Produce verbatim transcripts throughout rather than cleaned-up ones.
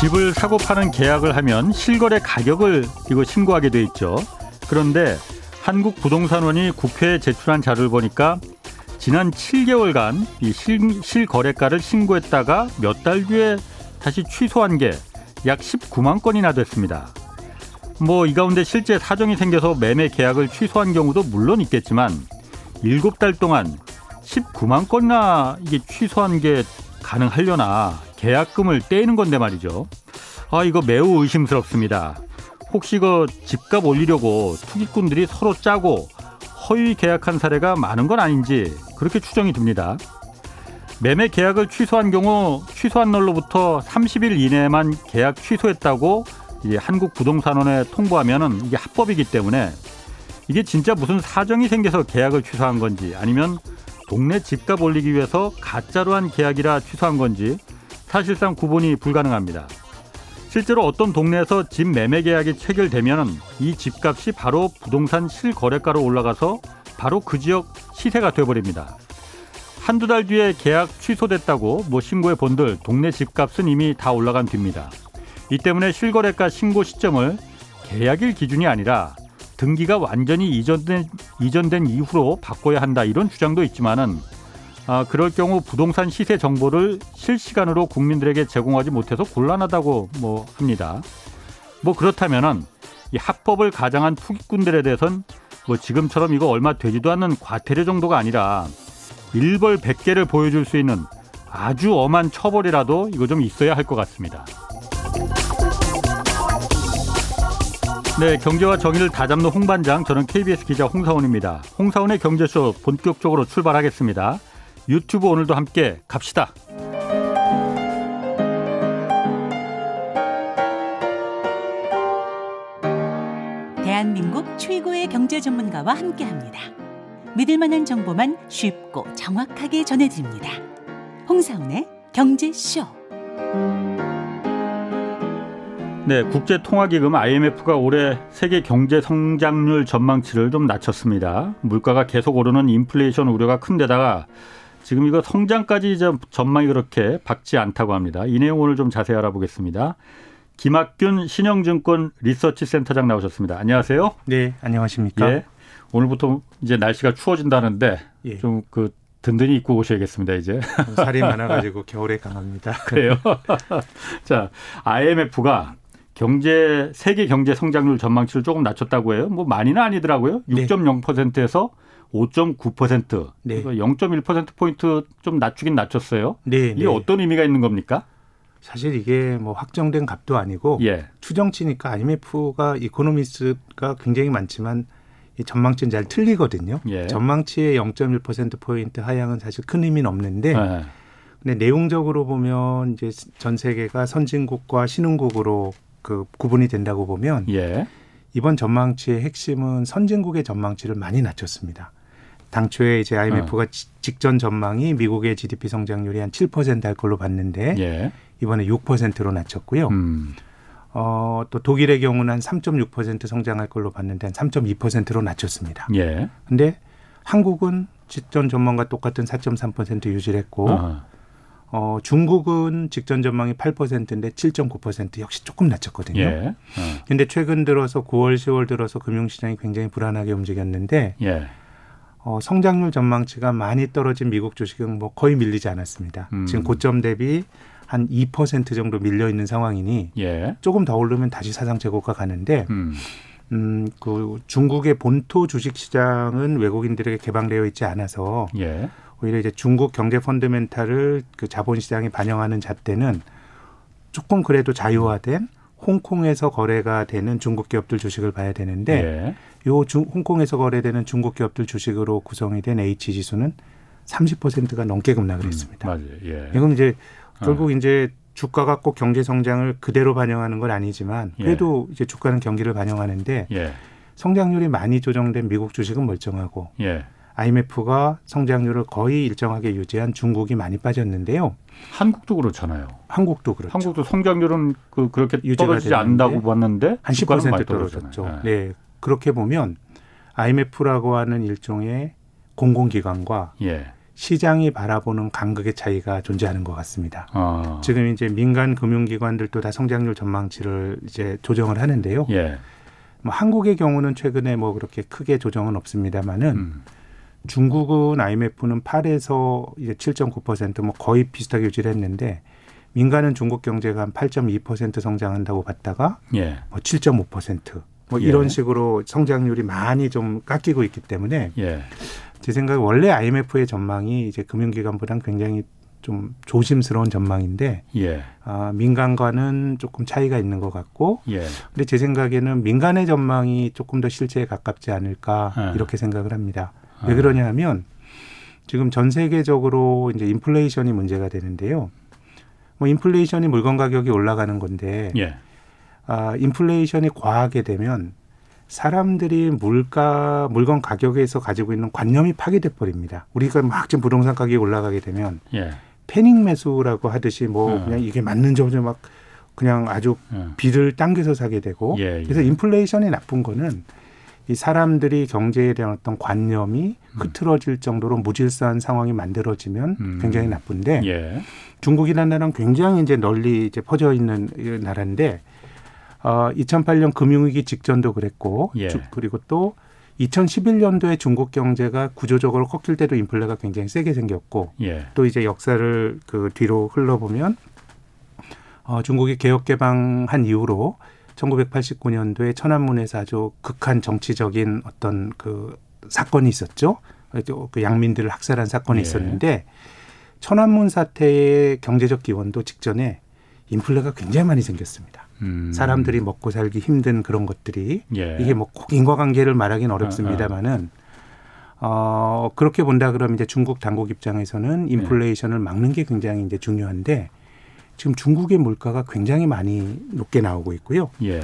집을 사고 파는 계약을 하면 실거래 가격을 이거 신고하게 돼 있죠. 그런데 한국부동산원이 국회에 제출한 자료를 보니까 지난 칠 개월간 이 실, 실거래가를 신고했다가 몇 달 뒤에 다시 취소한 게 약 십구만 건이나 됐습니다. 뭐 이 가운데 실제 사정이 생겨서 매매 계약을 취소한 경우도 물론 있겠지만 일곱 달 동안 십구만 건이나 이게 취소한 게 가능하려나 계약금을 떼이는 건데 말이죠. 아 이거 매우 의심스럽습니다. 혹시 그 집값 올리려고 투기꾼들이 서로 짜고 허위 계약한 사례가 많은 건 아닌지 그렇게 추정이 듭니다. 매매 계약을 취소한 경우 취소한 날로부터 삼십 일 이내에만 계약 취소했다고 이제 한국부동산원에 통보하면은 이게 합법이기 때문에 이게 진짜 무슨 사정이 생겨서 계약을 취소한 건지 아니면 동네 집값 올리기 위해서 가짜로 한 계약이라 취소한 건지 사실상 구분이 불가능합니다. 실제로 어떤 동네에서 집 매매 계약이 체결되면 이 집값이 바로 부동산 실거래가로 올라가서 바로 그 지역 시세가 돼버립니다. 한두 달 뒤에 계약 취소됐다고 뭐 신고해 본들 동네 집값은 이미 다 올라간 뒤입니다. 이 때문에 실거래가 신고 시점을 계약일 기준이 아니라 등기가 완전히 이전된, 이전된 이후로 바꿔야 한다 이런 주장도 있지만은 아, 그럴 경우 부동산 시세 정보를 실시간으로 국민들에게 제공하지 못해서 곤란하다고 뭐 합니다. 뭐 그렇다면은 이 합법을 가장한 투기꾼들에 대해선 뭐 지금처럼 이거 얼마 되지도 않는 과태료 정도가 아니라 일벌 백 개를 보여줄 수 있는 아주 엄한 처벌이라도 이거 좀 있어야 할 것 같습니다. 네, 경제와 정의를 다잡는 홍반장, 저는 케이비에스 기자 홍사훈입니다. 홍사훈의 경제쇼 본격적으로 출발하겠습니다. 유튜브 오늘도 함께 갑시다. 대한민국 최고의 경제 전문가와 함께합니다. 믿을 만한 정보만 쉽고 정확하게 전해드립니다. 홍사훈의 경제쇼. 네, 국제통화기금 아이엠에프가 올해 세계 경제 성장률 전망치를 좀 낮췄습니다. 물가가 계속 오르는 인플레이션 우려가 큰데다가 지금 이거 성장까지 전망이 그렇게 밝지 않다고 합니다. 이 내용 오늘 좀 자세히 알아보겠습니다. 김학균 신영증권 리서치센터장 나오셨습니다. 안녕하세요. 네, 안녕하십니까. 예, 오늘부터 이제 날씨가 추워진다는데 예. 좀 그 든든히 입고 오셔야겠습니다. 이제 살이 많아가지고 겨울에 강합니다. 그래요. 자, 아이엠에프가 경제 세계 경제 성장률 전망치를 조금 낮췄다고 해요. 뭐 많이는 아니더라고요. 육 점 영 퍼센트에서 오 점 구 퍼센트, 네. 영 점 일 퍼센트 포인트 좀 낮추긴 낮췄어요. 네, 이게 네. 어떤 의미가 있는 겁니까? 사실 이게 뭐 확정된 값도 아니고 예. 추정치니까 아이엠에프가 이코노미스트가 굉장히 많지만 이 전망치는 잘 틀리거든요. 예. 전망치의 영 점 일 퍼센트 포인트 하향은 사실 큰 의미는 없는데 예. 근데 내용적으로 보면 이제 전 세계가 선진국과 신흥국으로 그 구분이 된다고 보면 예. 이번 전망치의 핵심은 선진국의 전망치를 많이 낮췄습니다. 당초에 이제 아이엠에프가 어. 직전 전망이 미국의 지디피 성장률이 한 칠 퍼센트 할 걸로 봤는데 예. 이번에 육 퍼센트로 낮췄고요. 음. 어, 또 독일의 경우는 한 삼 점 육 퍼센트 성장할 걸로 봤는데 한 삼 점 이 퍼센트로 낮췄습니다. 예. 근데 한국은 직전 전망과 똑같은 사 점 삼 퍼센트 유지했고 어. 어, 중국은 직전 전망이 팔 퍼센트인데 칠 점 구 퍼센트 역시 조금 낮췄거든요. 그런데 예. 어. 최근 들어서 구월, 시월 들어서 금융시장이 굉장히 불안하게 움직였는데 예. 어, 성장률 전망치가 많이 떨어진 미국 주식은 뭐 거의 밀리지 않았습니다. 음. 지금 고점 대비 한 이 퍼센트 정도 밀려 있는 상황이니 예. 조금 더 오르면 다시 사상 최고가 가는데 음. 음, 그 중국의 본토 주식시장은 외국인들에게 개방되어 있지 않아서 예. 오히려 이제 중국 경제 펀드멘탈을 그 자본시장에 반영하는 잣대는 조금 그래도 자유화된 홍콩에서 거래가 되는 중국 기업들 주식을 봐야 되는데 예. 요 중, 홍콩에서 거래되는 중국 기업들 주식으로 구성이 된 H 지수는 삼십 퍼센트가 넘게 급락을 했습니다. 음, 맞아요. 예. 이건 이제 결국 어. 이제 주가가 꼭 경제 성장을 그대로 반영하는 건 아니지만 그래도 예. 이제 주가는 경기를 반영하는데 예. 성장률이 많이 조정된 미국 주식은 멀쩡하고. 예. 아이엠에프가 성장률을 거의 일정하게 유지한 중국이 많이 빠졌는데요. 한국도 그렇잖아요. 한국도 그렇죠. 한국도 성장률은 그 그렇게 떨어지지 않는다고 봤는데 한 십 퍼센트 떨어졌죠. 네. 네, 그렇게 보면 아이엠에프라고 하는 일종의 공공기관과 예. 시장이 바라보는 간극의 차이가 존재하는 것 같습니다. 아. 지금 이제 민간 금융기관들도 다 성장률 전망치를 이제 조정을 하는데요. 예. 뭐 한국의 경우는 최근에 뭐 그렇게 크게 조정은 없습니다만은 음. 중국은 아이엠에프는 팔에서 이제 칠 점 구 퍼센트 뭐 거의 비슷하게 유지를 했는데 민간은 중국 경제가 한 팔 점 이 퍼센트 성장한다고 봤다가 예. 뭐 칠 점 오 퍼센트 뭐 예. 이런 식으로 성장률이 많이 좀 깎이고 있기 때문에 예. 제 생각에 원래 아이엠에프의 전망이 이제 금융기관보다는 굉장히 좀 조심스러운 전망인데 예. 아, 민간과는 조금 차이가 있는 것 같고 예. 근데 제 생각에는 민간의 전망이 조금 더 실제에 가깝지 않을까 아. 이렇게 생각을 합니다. 아. 왜 그러냐 하면 지금 전 세계적으로 이제 인플레이션이 문제가 되는데요. 뭐 인플레이션이 물건 가격이 올라가는 건데 예. 아, 인플레이션이 과하게 되면 사람들이 물가, 물건 가격에서 가지고 있는 관념이 파괴돼 버립니다. 우리가 막 지금 부동산 가격이 올라가게 되면 예. 패닉 매수라고 하듯이 뭐 어. 그냥 이게 맞는지 없는지 막 그냥 아주 어. 비를 당겨서 사게 되고 예, 예. 그래서 인플레이션이 나쁜 거는 이 사람들이 경제에 대한 어떤 관념이 흐트러질 정도로 무질서한 상황이 만들어지면 음. 굉장히 나쁜데 예. 중국이라는 나라는 굉장히 이제 널리 이제 퍼져 있는 나라인데 어, 이천팔 년 금융위기 직전도 그랬고 예. 그리고 또 이천십일 년도에 중국 경제가 구조적으로 꺾일 때도 인플레가 굉장히 세게 생겼고 예. 또 이제 역사를 그 뒤로 흘러보면 어, 중국이 개혁 개방한 이후로 천구백팔십구 년도에 천안문에서 아주 극한 정치적인 어떤 그 사건이 있었죠. 그 양민들을 학살한 사건이 예. 있었는데 천안문 사태의 경제적 기원도 직전에 인플레가 굉장히 많이 생겼습니다. 음. 사람들이 먹고 살기 힘든 그런 것들이 예. 이게 뭐 꼭 인과관계를 말하기는 어렵습니다만은 어, 그렇게 본다 그러면 이제 중국 당국 입장에서는 인플레이션을 막는 게 굉장히 이제 중요한데 지금 중국의 물가가 굉장히 많이 높게 나오고 있고요. 예.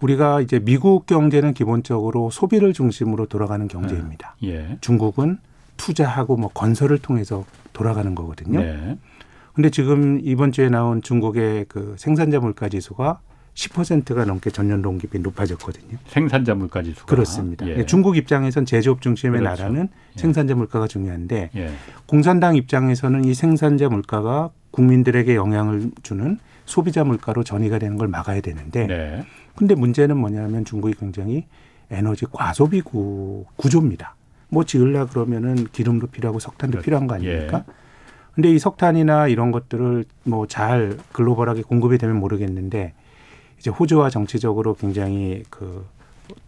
우리가 이제 미국 경제는 기본적으로 소비를 중심으로 돌아가는 경제입니다. 예. 중국은 투자하고 뭐 건설을 통해서 돌아가는 거거든요. 예. 근데 지금 이번 주에 나온 중국의 그 생산자 물가 지수가 십 퍼센트가 넘게 전년 동기 대비 높아졌거든요. 생산자 물가 지수가. 그렇습니다. 예. 중국 입장에선 제조업 중심의 그렇죠. 나라는 예. 생산자 물가가 중요한데 예. 공산당 입장에서는 이 생산자 물가가 국민들에게 영향을 주는 소비자 물가로 전이가 되는 걸 막아야 되는데 네. 근데 문제는 뭐냐면 중국이 굉장히 에너지 과소비 구, 구조입니다. 뭐 지으려 그러면은 기름도 필요하고 석탄도 그렇죠. 필요한 거 아닙니까? 예. 근데 이 석탄이나 이런 것들을 뭐 잘 글로벌하게 공급이 되면 모르겠는데 이제 호주와 정치적으로 굉장히 그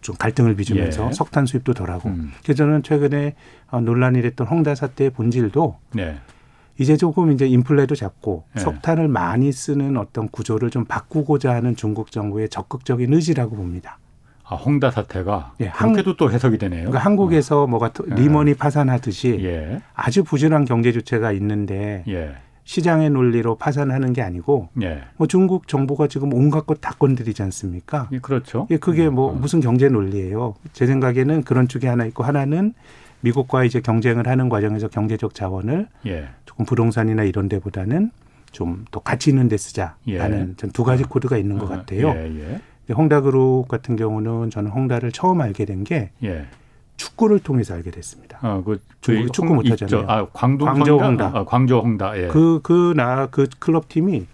좀 갈등을 빚으면서 예. 석탄 수입도 덜하고 음. 그래서 저는 최근에 논란이 됐던 헝다 사태의 본질도 네. 이제 조금 이제 인플레도 잡고 네. 석탄을 많이 쓰는 어떤 구조를 좀 바꾸고자 하는 중국 정부의 적극적인 의지라고 봅니다. 아, 헝다 사태가 예, 한국에도 또 해석이 되네요. 그러니까 한국에서 어. 뭐가 리먼이 예. 파산하듯이 예. 아주 부진한 경제 주체가 있는데 예. 시장의 논리로 파산하는 게 아니고 예. 뭐 중국 정부가 지금 온갖 것 다 건드리지 않습니까? 예, 그렇죠. 예, 그게 뭐 어. 무슨 경제 논리예요. 제 생각에는 그런 쪽이 하나 있고 하나는 미국과 이제 경쟁을 하는 과정에서 경제적 자원을 예. 조금 부동산이나 이런 데보다는 좀 더 가치 있는 데 쓰자라는 예. 전 두 가지 코드가 있는 어. 것 같아요. 예, 예. 헝다그룹 같은 경우는 저는 헝다를 처음 알게 된 게 예. 축구를 통해서 알게 됐습니다. 아, 그 중국이 축구 홍, 못하잖아요. 있죠. 아, 광동 광저우 헝다. 헝다. 아, 광저우 헝다. 예. 그, 그, 나, 그 클럽 팀이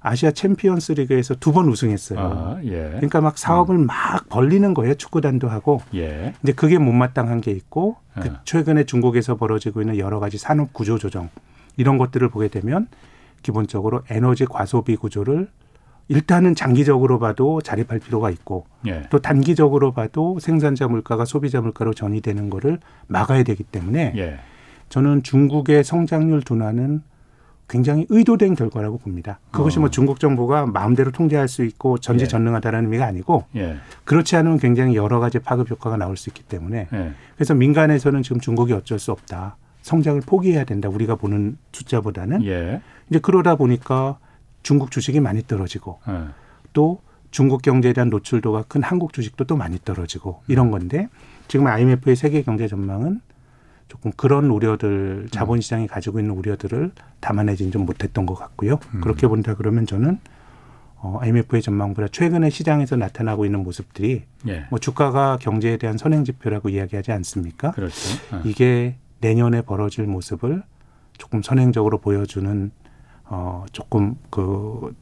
아시아 챔피언스 리그에서 두 번 우승했어요. 아, 예. 그러니까 막 사업을 음. 막 벌리는 거예요. 축구단도 하고. 예. 근데 그게 못마땅한 게 있고 예. 그 최근에 중국에서 벌어지고 있는 여러 가지 산업 구조 조정 이런 것들을 보게 되면 기본적으로 에너지 과소비 구조를 일단은 장기적으로 봐도 자립할 필요가 있고 예. 또 단기적으로 봐도 생산자 물가가 소비자 물가로 전이되는 거를 막아야 되기 때문에 예. 저는 중국의 성장률 둔화는 굉장히 의도된 결과라고 봅니다. 그것이 어. 뭐 중국 정부가 마음대로 통제할 수 있고 전지전능하다라는 예. 의미가 아니고 예. 그렇지 않으면 굉장히 여러 가지 파급 효과가 나올 수 있기 때문에 예. 그래서 민간에서는 지금 중국이 어쩔 수 없다. 성장을 포기해야 된다. 우리가 보는 숫자보다는. 예. 이제 그러다 보니까 중국 주식이 많이 떨어지고 네. 또 중국 경제에 대한 노출도가 큰 한국 주식도 또 많이 떨어지고 이런 건데 지금 아이엠에프의 세계 경제 전망은 조금 그런 우려들 자본시장이 가지고 있는 우려들을 담아내진 좀 못했던 것 같고요. 음. 그렇게 본다 그러면 저는 어, 아이엠에프의 전망보다 최근에 시장에서 나타나고 있는 모습들이 네. 뭐 주가가 경제에 대한 선행지표라고 이야기하지 않습니까? 그렇죠. 네. 이게 내년에 벌어질 모습을 조금 선행적으로 보여주는 어 조금 그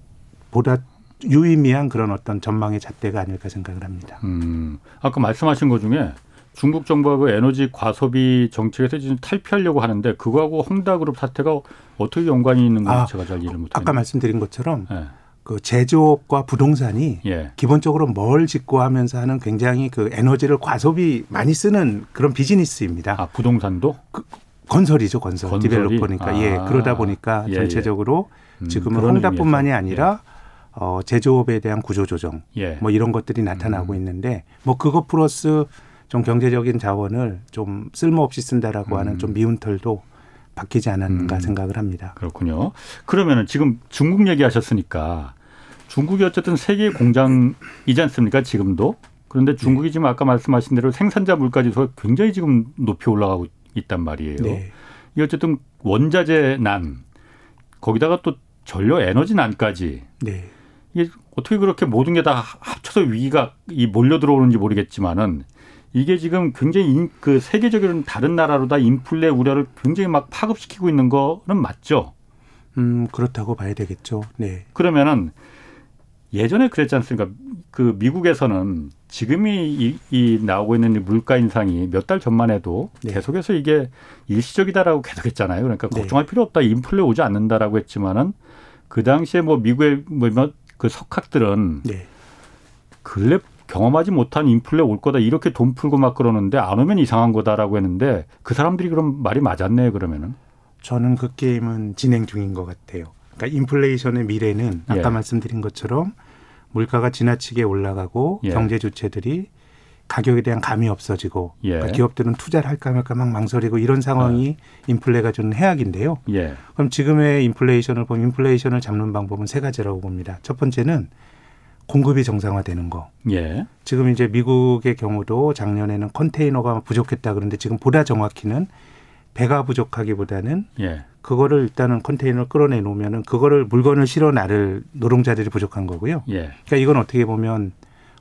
보다 유의미한 그런 어떤 전망의 잣대가 아닐까 생각을 합니다. 음, 아까 말씀하신 것 중에 중국 정부하고 에너지 과소비 정책에서 지금 탈피하려고 하는데 그거하고 홍다그룹 사태가 어떻게 연관이 있는 건지 아, 제가 잘 이해를 못해요. 아까 말씀드린 것처럼 네. 그 제조업과 부동산이 예. 기본적으로 뭘 짓고 하면서 하는 굉장히 그 에너지를 과소비 많이 쓰는 그런 비즈니스입니다. 아, 부동산도? 그, 건설이죠. 건설. 건설이? 디벨로퍼니까. 아. 예, 그러다 보니까 예, 전체적으로 예. 지금은 음, 홍다뿐만이 아니라 예. 어, 제조업에 대한 구조조정 예. 뭐 이런 것들이 나타나고 음. 있는데 뭐 그것 플러스 좀 경제적인 자원을 좀 쓸모없이 쓴다라고 음. 하는 좀 미운 털도 바뀌지 않았는가 음. 생각을 합니다. 그렇군요. 그러면은 지금 중국 얘기하셨으니까 중국이 어쨌든 세계 공장이지 않습니까? 지금도. 그런데 중국이 네. 지금 아까 말씀하신 대로 생산자 물가 지수가 굉장히 지금 높이 올라가고 있단 말이에요. 네. 이 어쨌든 원자재 난 거기다가 또 전력 에너지 난까지. 네. 이게 어떻게 그렇게 모든 게 다 합쳐서 위기가 이 몰려 들어오는지 모르겠지만은 이게 지금 굉장히 인, 그 세계적인 다른 나라로 다 인플레 우려를 굉장히 막 파급시키고 있는 거는 맞죠? 음, 그렇다고 봐야 되겠죠. 네. 그러면은 예전에 그랬지 않습니까? 그 미국에서는 지금이 이, 이 나오고 있는 물가 인상이 몇 달 전만 해도 네. 계속해서 이게 일시적이다라고 계속했잖아요. 그러니까 걱정할 네. 필요 없다. 인플레 오지 않는다라고 했지만은 그 당시에 뭐 미국의 뭐 그 석학들은 네. 근래 경험하지 못한 인플레 올 거다 이렇게 돈 풀고 막 그러는데 안 오면 이상한 거다라고 했는데 그 사람들이 그럼 말이 맞았네요. 그러면은 저는 그 게임은 진행 중인 것 같아요. 그러니까 인플레이션의 미래는 아까 예. 말씀드린 것처럼 물가가 지나치게 올라가고 예. 경제 주체들이 가격에 대한 감이 없어지고 예. 그러니까 기업들은 투자를 할까 말까 막 망설이고 이런 상황이 예. 인플레가 주는 해악인데요. 예. 그럼 지금의 인플레이션을 보면 인플레이션을 잡는 방법은 세 가지라고 봅니다. 첫 번째는 공급이 정상화되는 거. 예. 지금 이제 미국의 경우도 작년에는 컨테이너가 부족했다 그런데 지금 보다 정확히는 배가 부족하기보다는 예. 그거를 일단은 컨테이너를 끌어내 놓으면은 그거를 물건을 실어 나를 노동자들이 부족한 거고요. 예. 그러니까 이건 어떻게 보면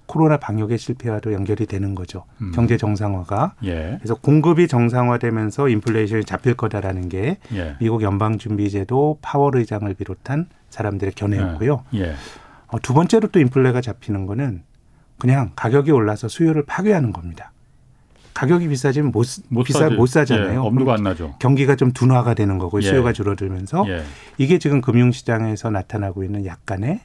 코로나 방역의 실패와도 연결이 되는 거죠. 음. 경제 정상화가. 예. 그래서 공급이 정상화되면서 인플레이션이 잡힐 거다라는 게 예. 미국 연방준비제도 파월 의장을 비롯한 사람들의 견해였고요. 예. 예. 두 번째로 또 인플레가 잡히는 거는 그냥 가격이 올라서 수요를 파괴하는 겁니다. 가격이 비싸지면 못, 못 비싸 사지. 못 사잖아요. 예, 엄두가 안 나죠. 경기가 좀 둔화가 되는 거고 예. 수요가 줄어들면서 예. 이게 지금 금융시장에서 나타나고 있는 약간의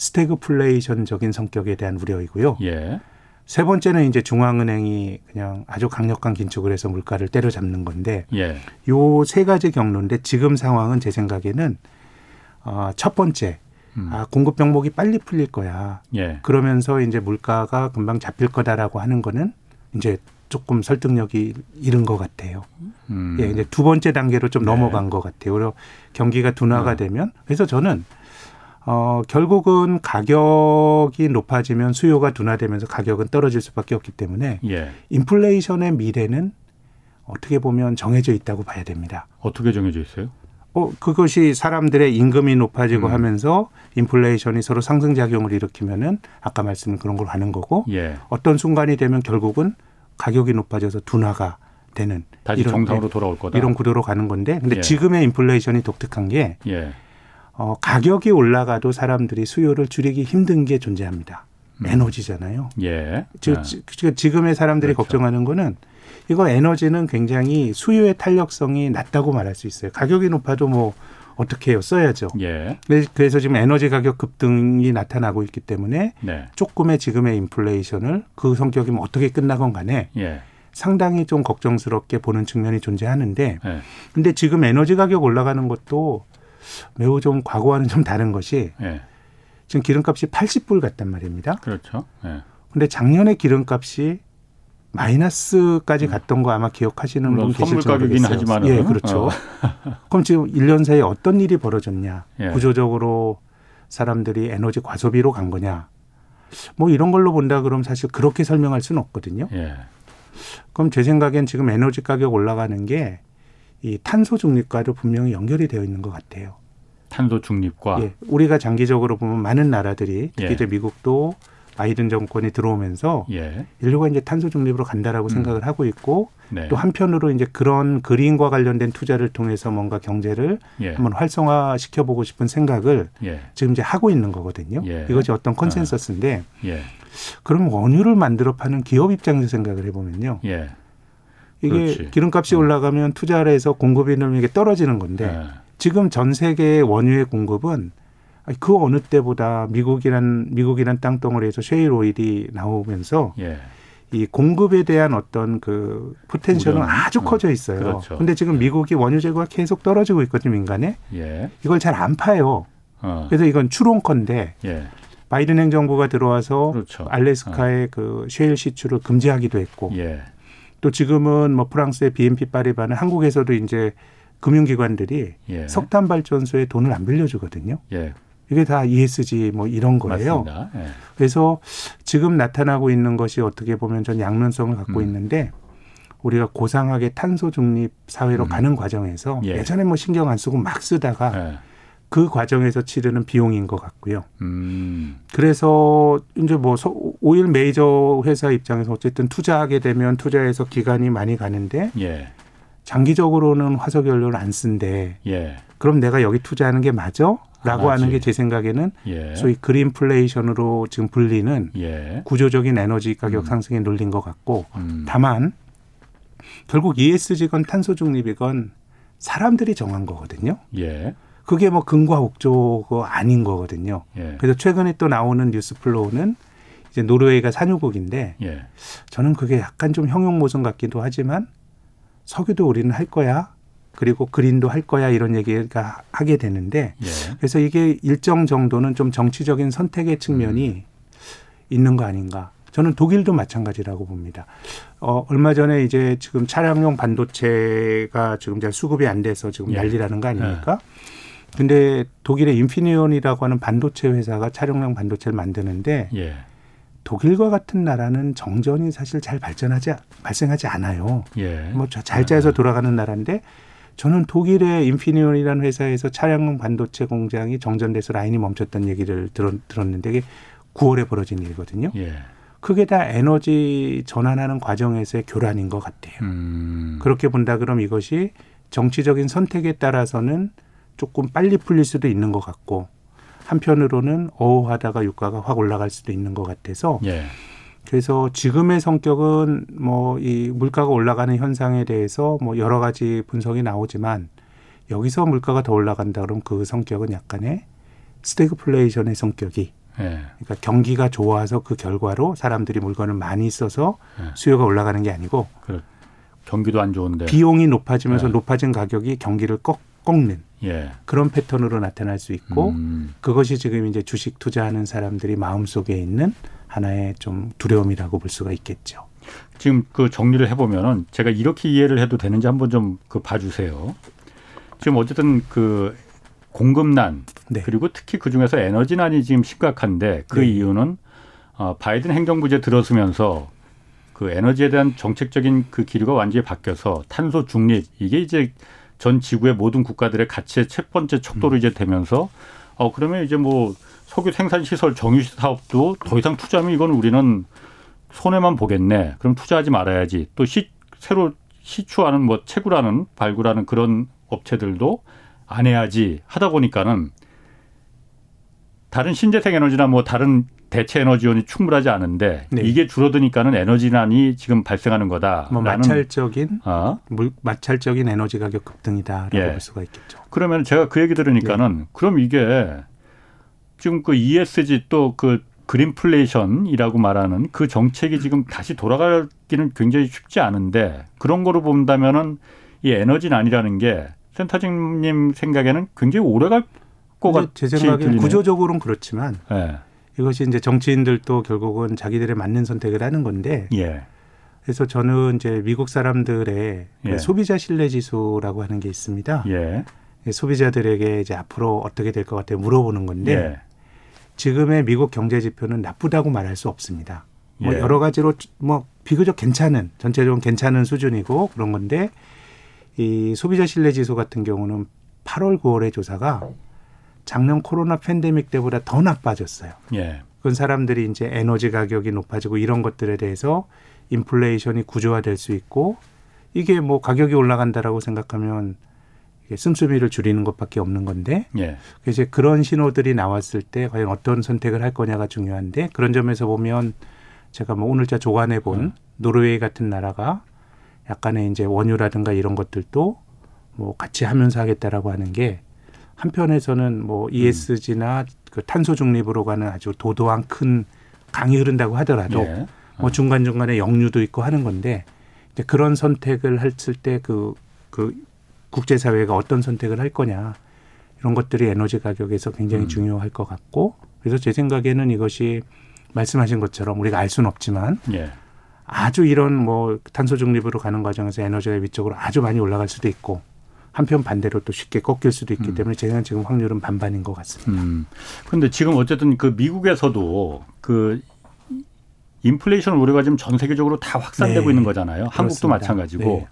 스태그플레이션적인 성격에 대한 우려이고요. 예. 세 번째는 이제 중앙은행이 그냥 아주 강력한 긴축을 해서 물가를 때려잡는 건데 예. 요 세 가지 경로인데 지금 상황은 제 생각에는 어, 첫 번째. 아, 공급 병목이 빨리 풀릴 거야. 예. 그러면서 이제 물가가 금방 잡힐 거다라고 하는 거는 이제 조금 설득력이 잃은 것 같아요. 음. 예, 이제 두 번째 단계로 좀 네. 넘어간 것 같아요. 그리고 경기가 둔화가 음. 되면 그래서 저는 어, 결국은 가격이 높아지면 수요가 둔화되면서 가격은 떨어질 수밖에 없기 때문에 예. 인플레이션의 미래는 어떻게 보면 정해져 있다고 봐야 됩니다. 어떻게 정해져 있어요? 어, 그것이 사람들의 임금이 높아지고 음. 하면서 인플레이션이 서로 상승작용을 일으키면은 아까 말씀드린 그런 걸 하는 거고 예. 어떤 순간이 되면 결국은 가격이 높아져서 둔화가 되는 다시 이런, 정상으로 돌아올 거다. 이런 구도로 가는 건데 근데 예. 지금의 인플레이션이 독특한 게 예. 어, 가격이 올라가도 사람들이 수요를 줄이기 힘든 게 존재합니다. 음. 에너지잖아요. 예. 지, 지, 지금의 사람들이 그렇죠. 걱정하는 거는 이거 에너지는 굉장히 수요의 탄력성이 낮다고 말할 수 있어요. 가격이 높아도 뭐 어떻게 해요? 써야죠. 예. 그래서 지금 에너지 가격 급등이 나타나고 있기 때문에 네. 조금의 지금의 인플레이션을 그 성격이 뭐 어떻게 끝나건 간에 예. 상당히 좀 걱정스럽게 보는 측면이 존재하는데 예. 근데 지금 에너지 가격 올라가는 것도 매우 좀 과거와는 좀 다른 것이 예. 지금 기름값이 팔십 불 같단 말입니다. 그렇죠. 예. 근데 작년에 기름값이 마이너스까지 음. 갔던 거 아마 기억하시는 분 계실지 모르겠어요. 예, 그렇죠. 어. 그럼 지금 일 년 사이에 어떤 일이 벌어졌냐. 예. 구조적으로 사람들이 에너지 과소비로 간 거냐. 뭐 이런 걸로 본다 그러면 사실 그렇게 설명할 수는 없거든요. 예. 그럼 제 생각엔 지금 에너지 가격 올라가는 게 이 탄소 중립과도 분명히 연결이 되어 있는 것 같아요. 탄소 중립과. 예, 우리가 장기적으로 보면 많은 나라들이 특히 예. 이제 미국도 바이든 정권이 들어오면서 예. 인류가 이제 탄소 중립으로 간다라고 음. 생각을 하고 있고 네. 또 한편으로 이제 그런 그린과 관련된 투자를 통해서 뭔가 경제를 예. 한번 활성화시켜 보고 싶은 생각을 예. 지금 이제 하고 있는 거거든요. 예. 이것이 어떤 컨센서스인데 예. 그럼 원유를 만들어 파는 기업 입장에서 생각을 해보면요. 예. 이게 그렇지. 기름값이 음. 올라가면 투자를 해서 공급이 이게 떨어지는 건데 예. 지금 전 세계의 원유의 공급은 그 어느 때보다 미국이란 미국이란 땅덩어리에서 셰일 오일이 나오면서 예. 이 공급에 대한 어떤 그 포텐셜은 우려는, 아주 커져 있어요. 그런데 그렇죠. 지금 예. 미국이 원유 재고가 계속 떨어지고 있거든요, 민간에. 예. 이걸 잘 안 파요. 어. 그래서 이건 추론컨대 예. 바이든 행정부가 들어와서 그렇죠. 알래스카의 어. 그 셰일 시추를 금지하기도 했고 예. 또 지금은 뭐 프랑스의 비엔피 파리바는 한국에서도 이제 금융기관들이 예. 석탄 발전소에 돈을 안 빌려주거든요. 예. 이게 다 이에스지 뭐 이런 거예요. 예. 그래서 지금 나타나고 있는 것이 어떻게 보면 전 양면성을 갖고 음. 있는데 우리가 고상하게 탄소 중립 사회로 음. 가는 과정에서 예. 예전에 뭐 신경 안 쓰고 막 쓰다가 예. 그 과정에서 치르는 비용인 것 같고요. 음. 그래서 이제 뭐 오일 메이저 회사 입장에서 어쨌든 투자하게 되면 투자해서 기간이 많이 가는데 예. 장기적으로는 화석연료를 안 쓴대. 예. 그럼 내가 여기 투자하는 게 맞아? 라고 하는 게 제 생각에는 예. 소위 그린플레이션으로 지금 불리는 예. 구조적인 에너지 가격 음. 상승의 논리인 것 같고 음. 다만 결국 이에스지건 탄소 중립이건 사람들이 정한 거거든요. 예. 그게 뭐 금과 옥조가 아닌 거거든요. 예. 그래서 최근에 또 나오는 뉴스 플로우는 이제 노르웨이가 산유국인데 예. 저는 그게 약간 좀 형용모성 같기도 하지만 석유도 우리는 할 거야. 그리고 그린도 할 거야 이런 얘기가 하게 되는데 예. 그래서 이게 일정 정도는 좀 정치적인 선택의 측면이 음. 있는 거 아닌가. 저는 독일도 마찬가지라고 봅니다. 어, 얼마 전에 이제 지금 차량용 반도체가 지금 잘 수급이 안 돼서 지금 예. 난리라는 거 아닙니까? 그런데 예. 독일의 인피니온이라고 하는 반도체 회사가 차량용 반도체를 만드는데 예. 독일과 같은 나라는 정전이 사실 잘 발전하지 발생하지 않아요. 예. 뭐 잘 짜서 돌아가는 나라인데 저는 독일의 인피니온이라는 회사에서 차량용 반도체 공장이 정전돼서 라인이 멈췄다는 얘기를 들었, 들었는데 이게 구월에 벌어진 일이거든요. 예. 그게 다 에너지 전환하는 과정에서의 교란인 것 같아요. 음. 그렇게 본다 그럼 이것이 정치적인 선택에 따라서는 조금 빨리 풀릴 수도 있는 것 같고 한편으로는 어우하다가 유가가 확 올라갈 수도 있는 것 같아서 예. 그래서 지금의 성격은 뭐 이 물가가 올라가는 현상에 대해서 뭐 여러 가지 분석이 나오지만 여기서 물가가 더 올라간다 그러면 그 성격은 약간의 스태그플레이션의 성격이 예. 그러니까 경기가 좋아서 그 결과로 사람들이 물건을 많이 써서 예. 수요가 올라가는 게 아니고 그래. 경기도 안 좋은데 비용이 높아지면서 예. 높아진 가격이 경기를 꺾, 꺾는 예. 그런 패턴으로 나타날 수 있고 음. 그것이 지금 이제 주식 투자하는 사람들이 마음속에 있는 하나의 좀 두려움이라고 볼 수가 있겠죠. 지금 그 정리를 해보면은 제가 이렇게 이해를 해도 되는지 한번 좀 그 봐주세요. 지금 어쨌든 그 공급난 네. 그리고 특히 그중에서 에너지난이 지금 심각한데 그 네. 이유는 어, 바이든 행정부제 들어서면서 그 에너지에 대한 정책적인 그 기류가 완전히 바뀌어서 탄소 중립 이게 이제 전 지구의 모든 국가들의 가치의 첫 번째 척도로 음. 이제 되면서 어 그러면 이제 뭐 석유 생산 시설 정유 사업도 더 이상 투자하면 이건 우리는 손해만 보겠네. 그럼 투자하지 말아야지. 또 시, 새로 시추하는 뭐 채굴하는 발굴하는 그런 업체들도 안 해야지 하다 보니까는 다른 신재생 에너지나 뭐 다른 대체 에너지원이 충분하지 않은데 네. 이게 줄어드니까는 에너지난이 지금 발생하는 거다. 뭐 마찰적인 어? 물, 마찰적인 에너지 가격 급등이다라고 예. 볼 수가 있겠죠. 그러면 제가 그 얘기 들으니까는 예. 그럼 이게 지금 그 이에스지 또 그 그린플레이션이라고 말하는 그 정책이 지금 다시 돌아가기는 굉장히 쉽지 않은데 그런 거로 본다면은 이 에너지난이라는 게 센터장님 생각에는 굉장히 오래갈 것 같이 제 생각에는 구조적으로는 그렇지만 예. 이것이 이제 정치인들도 결국은 자기들의 맞는 선택을 하는 건데 예. 그래서 저는 이제 미국 사람들의 예. 소비자 신뢰지수라고 하는 게 있습니다. 예. 소비자들에게 이제 앞으로 어떻게 될 것 같아요 물어보는 건데 예. 지금의 미국 경제 지표는 나쁘다고 말할 수 없습니다. 예. 뭐 여러 가지로 뭐 비교적 괜찮은 전체적으로 괜찮은 수준이고 그런 건데 이 소비자 신뢰 지수 같은 경우는 팔월, 구월의 조사가 작년 코로나 팬데믹 때보다 더 나빠졌어요. 예. 그건 사람들이 이제 에너지 가격이 높아지고 이런 것들에 대해서 인플레이션이 구조화될 수 있고, 이게 뭐 가격이 올라간다라고 생각하면 씀씀이를 줄이는 것밖에 없는 건데, 예. 이제 그런 신호들이 나왔을 때 과연 어떤 선택을 할 거냐가 중요한데, 그런 점에서 보면 제가 뭐 오늘자 조간해 본 음. 노르웨이 같은 나라가 약간의 이제 원유라든가 이런 것들도 뭐 같이 하면서 하겠다라고 하는 게, 한편에서는 뭐 이에스지나 음. 그 탄소 중립으로 가는 아주 도도한 큰 강이 흐른다고 하더라도 예. 어. 뭐 중간 중간에 역류도 있고 하는 건데, 이제 그런 선택을 했을 때 그 그 국제사회가 어떤 선택을 할 거냐, 이런 것들이 에너지 가격에서 굉장히 음. 중요할 것 같고, 그래서 제 생각에는 이것이 말씀하신 것처럼 우리가 알 수는 없지만 예. 아주 이런 뭐 탄소 중립으로 가는 과정에서 에너지가 위쪽으로 아주 많이 올라갈 수도 있고, 한편 반대로 또 쉽게 꺾일 수도 있기 음. 때문에 제가 지금 확률은 반반인 것 같습니다. 음. 그런데 지금 어쨌든 그 미국에서도 그 인플레이션 우려가 지금 전 세계적으로 다 확산되고 네. 있는 거잖아요. 그렇습니다. 한국도 마찬가지고. 네.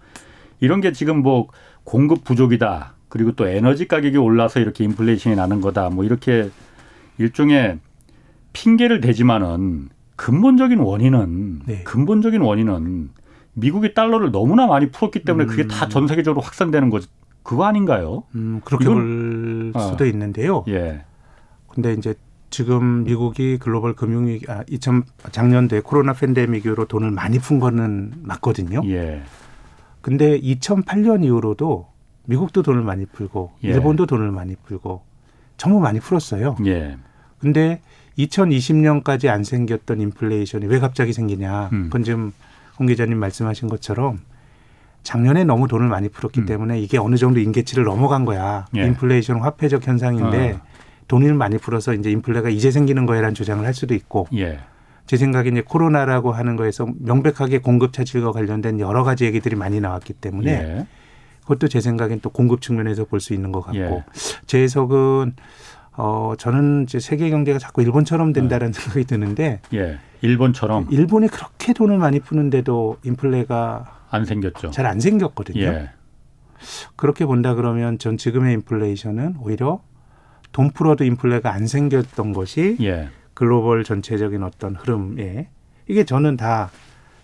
이런 게 지금 뭐 공급 부족이다, 그리고 또 에너지 가격이 올라서 이렇게 인플레이션이 나는 거다, 뭐 이렇게 일종의 핑계를 대지만은 근본적인 원인은 네. 근본적인 원인은 미국이 달러를 너무나 많이 풀었기 때문에 음. 그게 다 전 세계적으로 확산되는 거, 그거 아닌가요? 음, 그렇게 이건, 볼 수도 어. 있는데요. 예. 근데 이제 지금 미국이 글로벌 금융위기, 아, 이천 작년도에 코로나 팬데믹 이후로 돈을 많이 푼 거는 맞거든요. 예. 근데 이천팔 년 이후로도 미국도 돈을 많이 풀고 예. 일본도 돈을 많이 풀고 전부 많이 풀었어요. 예. 근데 이천이십 년까지 안 생겼던 인플레이션이 왜 갑자기 생기냐. 음. 그건 지금 홍 기자님 말씀하신 것처럼 작년에 너무 돈을 많이 풀었기 음. 때문에 이게 어느 정도 인계치를 넘어간 거야. 예. 인플레이션 화폐적 현상인데 어. 돈을 많이 풀어서 이제 인플레가 이제 생기는 거야라는 주장을 할 수도 있고. 예. 제 생각에 이제 코로나라고 하는 거에서 명백하게 공급 차질과 관련된 여러 가지 얘기들이 많이 나왔기 때문에 예. 그것도 제 생각엔 또 공급 측면에서 볼 수 있는 것 같고. 예. 제 해석은 어, 저는 이제 세계 경제가 자꾸 일본처럼 된다는 네. 생각이 드는데. 예. 일본처럼. 일본이 그렇게 돈을 많이 푸는데도 인플레가 안 생겼죠. 잘 안 생겼거든요. 예. 그렇게 본다 그러면 전 지금의 인플레이션은 오히려 돈 풀어도 인플레가 안 생겼던 것이 예. 글로벌 전체적인 어떤 흐름에, 이게 저는 다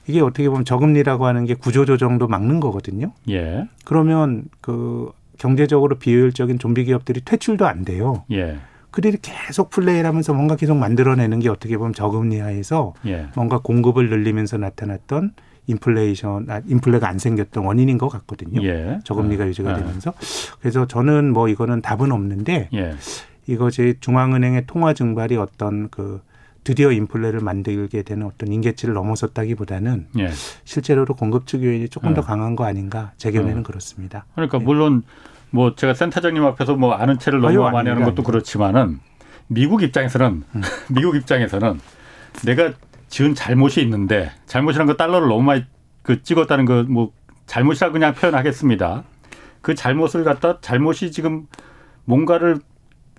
이게 어떻게 보면 저금리라고 하는 게 구조조정도 막는 거거든요. 예. 그러면 그 경제적으로 비효율적인 좀비 기업들이 퇴출도 안 돼요. 예. 그들이 계속 플레이를 하면서 뭔가 계속 만들어내는 게 어떻게 보면 저금리 하에서 예. 뭔가 공급을 늘리면서 나타났던 인플레이션, 아, 인플레가 안 생겼던 원인인 것 같거든요. 예. 저금리가 예. 유지가 되면서. 그래서 저는 뭐 이거는 답은 없는데 예. 이것이 중앙은행의 통화 증발이 어떤 그 드디어 인플레를 만들게 되는 어떤 인계치를 넘어섰다기보다는 예. 실제로도 공급 측 요인이 조금 예. 더 강한 거 아닌가, 제 견해는 예. 그렇습니다. 그러니까 네. 물론 뭐 제가 센터장님 앞에서 뭐 아는 체를 너무 아유, 많이 아닙니다. 하는 것도 그렇지만은 미국 입장에서는 음. 미국 입장에서는 내가 지은 잘못이 있는데, 잘못이란 거 달러를 너무 많이 그 찍었다는 거 뭐 잘못이라 그냥 표현하겠습니다. 그 잘못을 갖다 잘못이 지금 뭔가를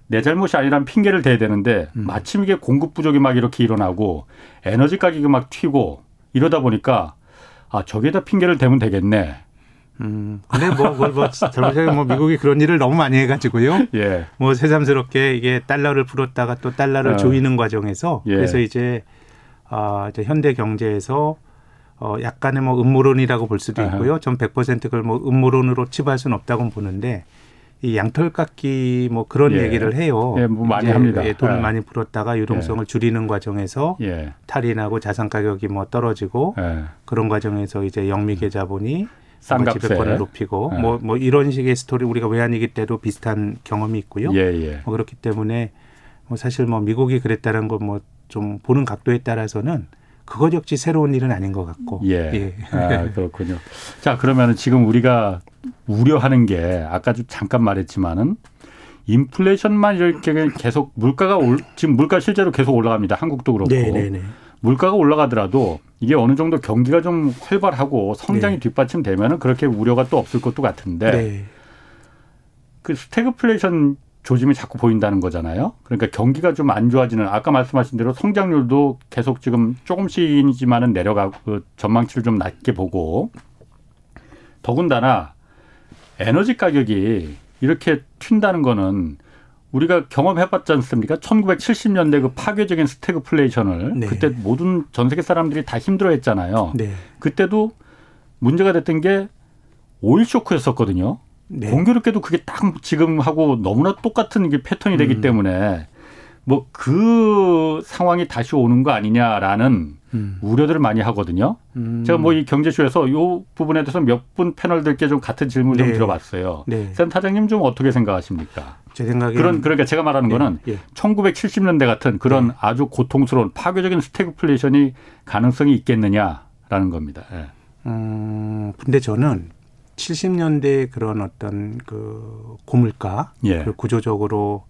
내 잘못이 아니란 핑계를 대야 되는데 음. 마침 이게 공급 부족이 막 이렇게 일어나고 에너지 가격이 막 튀고 이러다 보니까 아 저기에다 핑계를 대면 되겠네. 음 근데 뭐뭐뭐 잘못하게 뭐, 뭐 미국이 그런 일을 너무 많이 해가지고요. 예. 뭐 새삼스럽게 이게 달러를 풀었다가 또 달러를 어. 조이는 과정에서 예. 그래서 이제 아 어, 이제 현대 경제에서 어 약간의 뭐 음모론이라고 볼 수도 있고요. 전 백 퍼센트 그걸 뭐 음모론으로 치부할 수는 없다고 보는데. 이 양털깎기 뭐 그런 예. 얘기를 해요. 예, 뭐 많이 합니다. 예, 돈을 예. 많이 풀었다가 유동성을 예. 줄이는 과정에서 예. 탈이 나고 자산 가격이 뭐 떨어지고 예. 그런 과정에서 이제 영미계 자본이 지배권을 높이고 예. 뭐, 뭐 이런 식의 스토리, 우리가 외환위기 때도 비슷한 경험이 있고요. 예, 예. 뭐 그렇기 때문에 뭐 사실 뭐 미국이 그랬다는 건 뭐 좀 보는 각도에 따라서는 그것 역시 새로운 일은 아닌 것 같고. 예. 예. 아, 그렇군요. 자, 그러면 지금 우리가 우려하는 게 아까 좀 잠깐 말했지만은 인플레이션만 이렇게 계속 물가가 올, 지금 물가 실제로 계속 올라갑니다. 한국도 그렇고. 네네네. 물가가 올라가더라도 이게 어느 정도 경기가 좀 활발하고 성장이 네. 뒷받침되면은 그렇게 우려가 또 없을 것도 같은데 네. 그 스태그플레이션 조짐이 자꾸 보인다는 거잖아요. 그러니까 경기가 좀 안 좋아지는, 아까 말씀하신 대로 성장률도 계속 지금 조금씩이지만은 내려가고 전망치를 좀 낮게 보고, 더군다나 에너지 가격이 이렇게 튄다는 거는 우리가 경험해봤지 않습니까? 천구백칠십 년대 그 파괴적인 스태그플레이션을 네. 그때 모든 전 세계 사람들이 다 힘들어했잖아요. 네. 그때도 문제가 됐던 게 오일 쇼크였었거든요. 네. 공교롭게도 그게 딱 지금하고 너무나 똑같은 이게 패턴이 되기 음. 때문에 뭐 그 상황이 다시 오는 거 아니냐라는 음. 우려들을 많이 하거든요. 음. 제가 뭐 이 경제쇼에서 이 부분에 대해서 몇 분 패널들께 좀 같은 질문 네. 좀 드려봤어요. 네. 센터장님 좀 어떻게 생각하십니까? 제 생각에 그런 그러니까 제가 말하는 네. 거는 네. 천구백칠십 년대 같은 그런 네. 아주 고통스러운 파괴적인 스태그플레이션이 가능성이 있겠느냐라는 겁니다. 네. 음, 근데 저는 칠십 년대 그런 어떤 그 고물가 예. 그 구조적으로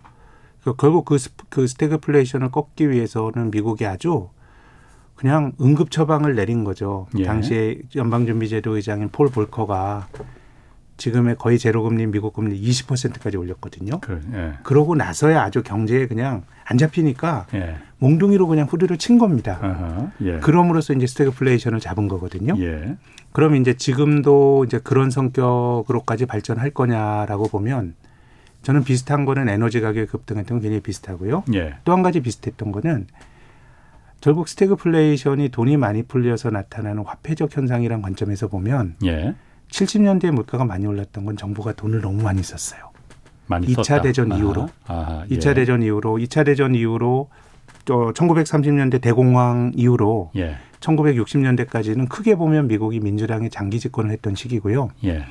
결국 그, 그 스태그플레이션을 꺾기 위해서는 미국이 아주 그냥 응급 처방을 내린 거죠. 예. 당시에 연방준비제도 의장인 폴 볼커가 지금의 거의 제로금리 미국 금리 이십 퍼센트까지 올렸거든요. 그, 예. 그러고 나서야 아주 경제에 그냥 안 잡히니까 예. 몽둥이로 그냥 후리를 친 겁니다. 아하, 예. 그럼으로써 이제 스태그플레이션을 잡은 거거든요. 예. 그럼 이제 지금도 이제 그런 성격으로까지 발전할 거냐라고 보면 저는 비슷한 거는 에너지 가격 급등했던 건 굉장히 비슷하고요. 예. 또 한 가지 비슷했던 거는 결국 스태그플레이션이 돈이 많이 풀려서 나타나는 화폐적 현상이란 관점에서 보면 예. 칠십 년대에 물가가 많이 올랐던 건 정부가 돈을 너무 많이 썼어요. 많이 이 차 썼다. 대전 아하. 이후로. 아하. 예. 이 차 대전 이후로. 이 차 대전 이후로 또 천구백삼십 년대 대공황 이후로 예. 천구백육십 년대까지는 크게 보면 미국이 민주당이 장기 집권을 했던 시기고요. 예.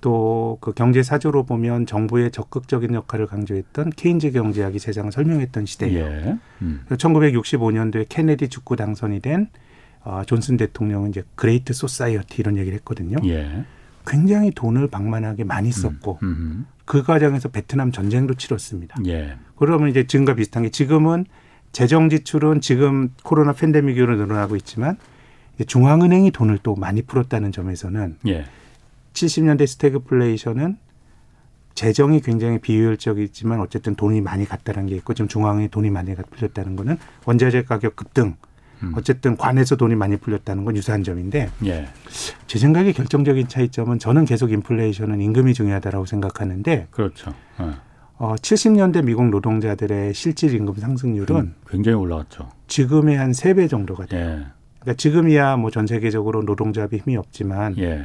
또 그 경제 사조로 보면 정부의 적극적인 역할을 강조했던 케인즈 경제학이 세상을 설명했던 시대예요. 예. 음. 천구백육십오 년도에 케네디 축구 당선이 된 어, 존슨 대통령은 이제 그레이트 소사이어티 이런 얘기를 했거든요. 예. 굉장히 돈을 방만하게 많이 썼고 음. 음. 그 과정에서 베트남 전쟁도 치렀습니다. 예. 그러면 이제 지금과 비슷한 게 지금은 재정 지출은 지금 코로나 팬데믹 이후로 늘어나고 있지만 중앙은행이 돈을 또 많이 풀었다는 점에서는 예. 칠십 년대 스태그플레이션은 재정이 굉장히 비효율적이지만 어쨌든 돈이 많이 갔다는 게 있고 지금 중앙에 돈이 많이 풀렸다는 거는 원자재 가격 급등 음. 어쨌든 관에서 돈이 많이 풀렸다는 건 유사한 점인데 예. 제 생각에 결정적인 차이점은 저는 계속 인플레이션은 임금이 중요하다라고 생각하는데 그렇죠. 네. 어, 칠십 년대 미국 노동자들의 실질 임금 상승률은 음, 굉장히 올라왔죠. 지금의 한 세 배 정도가 돼요. 예. 그러니까 지금이야 뭐 전 세계적으로 노동조합이 힘이 없지만 예.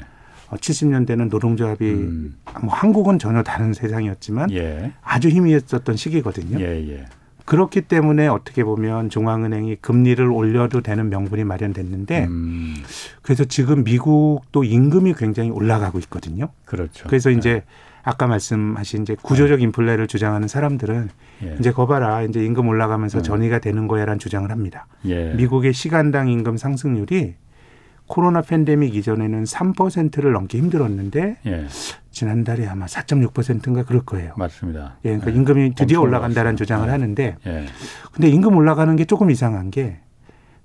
칠십 년대는 노동조합이 음. 뭐 한국은 전혀 다른 세상이었지만 예. 아주 힘이 있었던 시기거든요. 예예. 그렇기 때문에 어떻게 보면 중앙은행이 금리를 올려도 되는 명분이 마련됐는데 음. 그래서 지금 미국도 임금이 굉장히 올라가고 있거든요. 그렇죠. 그래서 네. 이제 아까 말씀하신 이제 구조적 인플레를 주장하는 사람들은 예. 이제 거 봐라 이제 임금 올라가면서 음. 전이가 되는 거야라는 주장을 합니다. 예. 미국의 시간당 임금 상승률이 코로나 팬데믹 이전에는 삼 퍼센트를 넘기 힘들었는데 예. 지난달에 아마 사 점 육 퍼센트인가 그럴 거예요. 맞습니다. 예, 그러니까 예. 임금이 드디어 올라간다는 주장을 예. 하는데 예. 근데 임금 올라가는 게 조금 이상한 게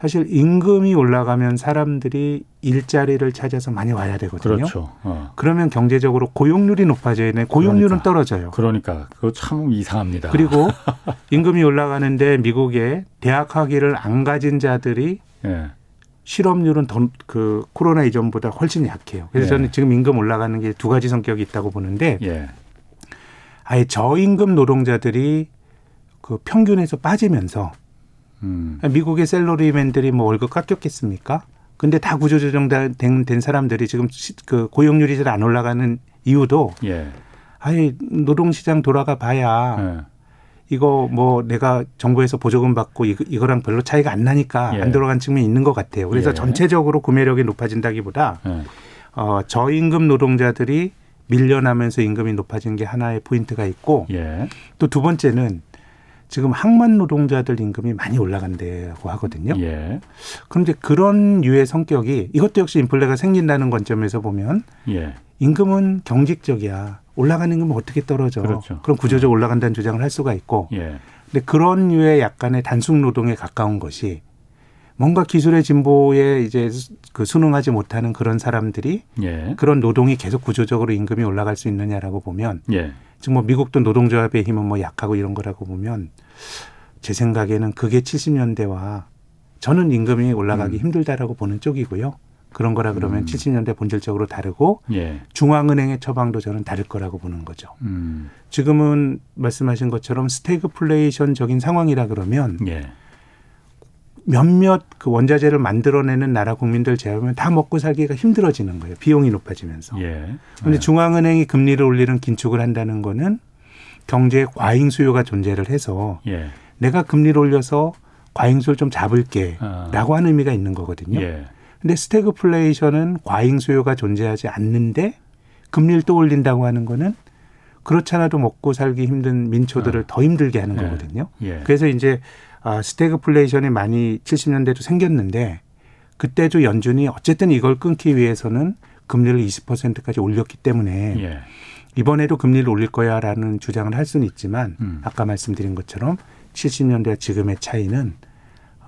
사실 임금이 올라가면 사람들이 일자리를 찾아서 많이 와야 되거든요. 그렇죠. 어. 그러면 경제적으로 고용률이 높아져야 되는데 고용률은 그러니까. 떨어져요. 그러니까 그거 참 이상합니다. 그리고 임금이 올라가는데 미국의 대학 학위를 안 가진 자들이 예. 실업률은 더 그 코로나 이전보다 훨씬 약해요. 그래서 예. 저는 지금 임금 올라가는 게 두 가지 성격이 있다고 보는데 예. 아예 저임금 노동자들이 그 평균에서 빠지면서 음. 미국의 셀러리맨들이 뭐 월급 깎였겠습니까? 근데 다 구조조정 된, 된 사람들이 지금 그 고용률이 잘 안 올라가는 이유도 예. 아예 노동시장 돌아가 봐야 예. 이거 뭐 내가 정부에서 보조금 받고 이거랑 별로 차이가 안 나니까 예. 안 들어간 측면이 있는 것 같아요. 그래서 예. 전체적으로 구매력이 높아진다기보다 예. 어, 저임금 노동자들이 밀려나면서 임금이 높아진 게 하나의 포인트가 있고 예. 또 두 번째는 지금 항만 노동자들 임금이 많이 올라간다고 하거든요. 예. 그런데 그런 유의 성격이 이것도 역시 인플레가 생긴다는 관점에서 보면 예. 임금은 경직적이야. 올라가는 임금은 어떻게 떨어져. 그렇죠. 그럼 구조적으로 올라간다는 주장을 할 수가 있고. 예. 근데 그런 유의 약간의 단순 노동에 가까운 것이 뭔가 기술의 진보에 이제 그 순응하지 못하는 그런 사람들이 예. 그런 노동이 계속 구조적으로 임금이 올라갈 수 있느냐라고 보면 예. 지금 뭐 미국도 노동조합의 힘은 뭐 약하고 이런 거라고 보면 제 생각에는 그게 칠십 년대와 저는 임금이 올라가기 음. 힘들다라고 보는 쪽이고요. 그런 거라 그러면 음. 칠십 년대 본질적으로 다르고 예. 중앙은행의 처방도 저는 다를 거라고 보는 거죠. 음. 지금은 말씀하신 것처럼 스태그플레이션적인 상황이라 그러면 예. 몇몇 그 원자재를 만들어내는 나라 국민들 제외하면 다 먹고 살기가 힘들어지는 거예요. 비용이 높아지면서. 그런데 예. 예. 중앙은행이 금리를 올리는 긴축을 한다는 거는 경제에 과잉 수요가 존재를 해서 예. 내가 금리를 올려서 과잉 수요를 좀 잡을게 아. 라고 하는 의미가 있는 거거든요. 예. 근데 스태그플레이션은 과잉 수요가 존재하지 않는데 금리를 또 올린다고 하는 거는 그렇잖아도 먹고 살기 힘든 민초들을 어. 더 힘들게 하는 예. 거거든요. 예. 그래서 이제 스태그플레이션이 많이 칠십 년대도 생겼는데 그때도 연준이 어쨌든 이걸 끊기 위해서는 금리를 이십 퍼센트까지 올렸기 때문에 예. 이번에도 금리를 올릴 거야라는 주장을 할 수는 있지만 음. 아까 말씀드린 것처럼 칠십 년대와 지금의 차이는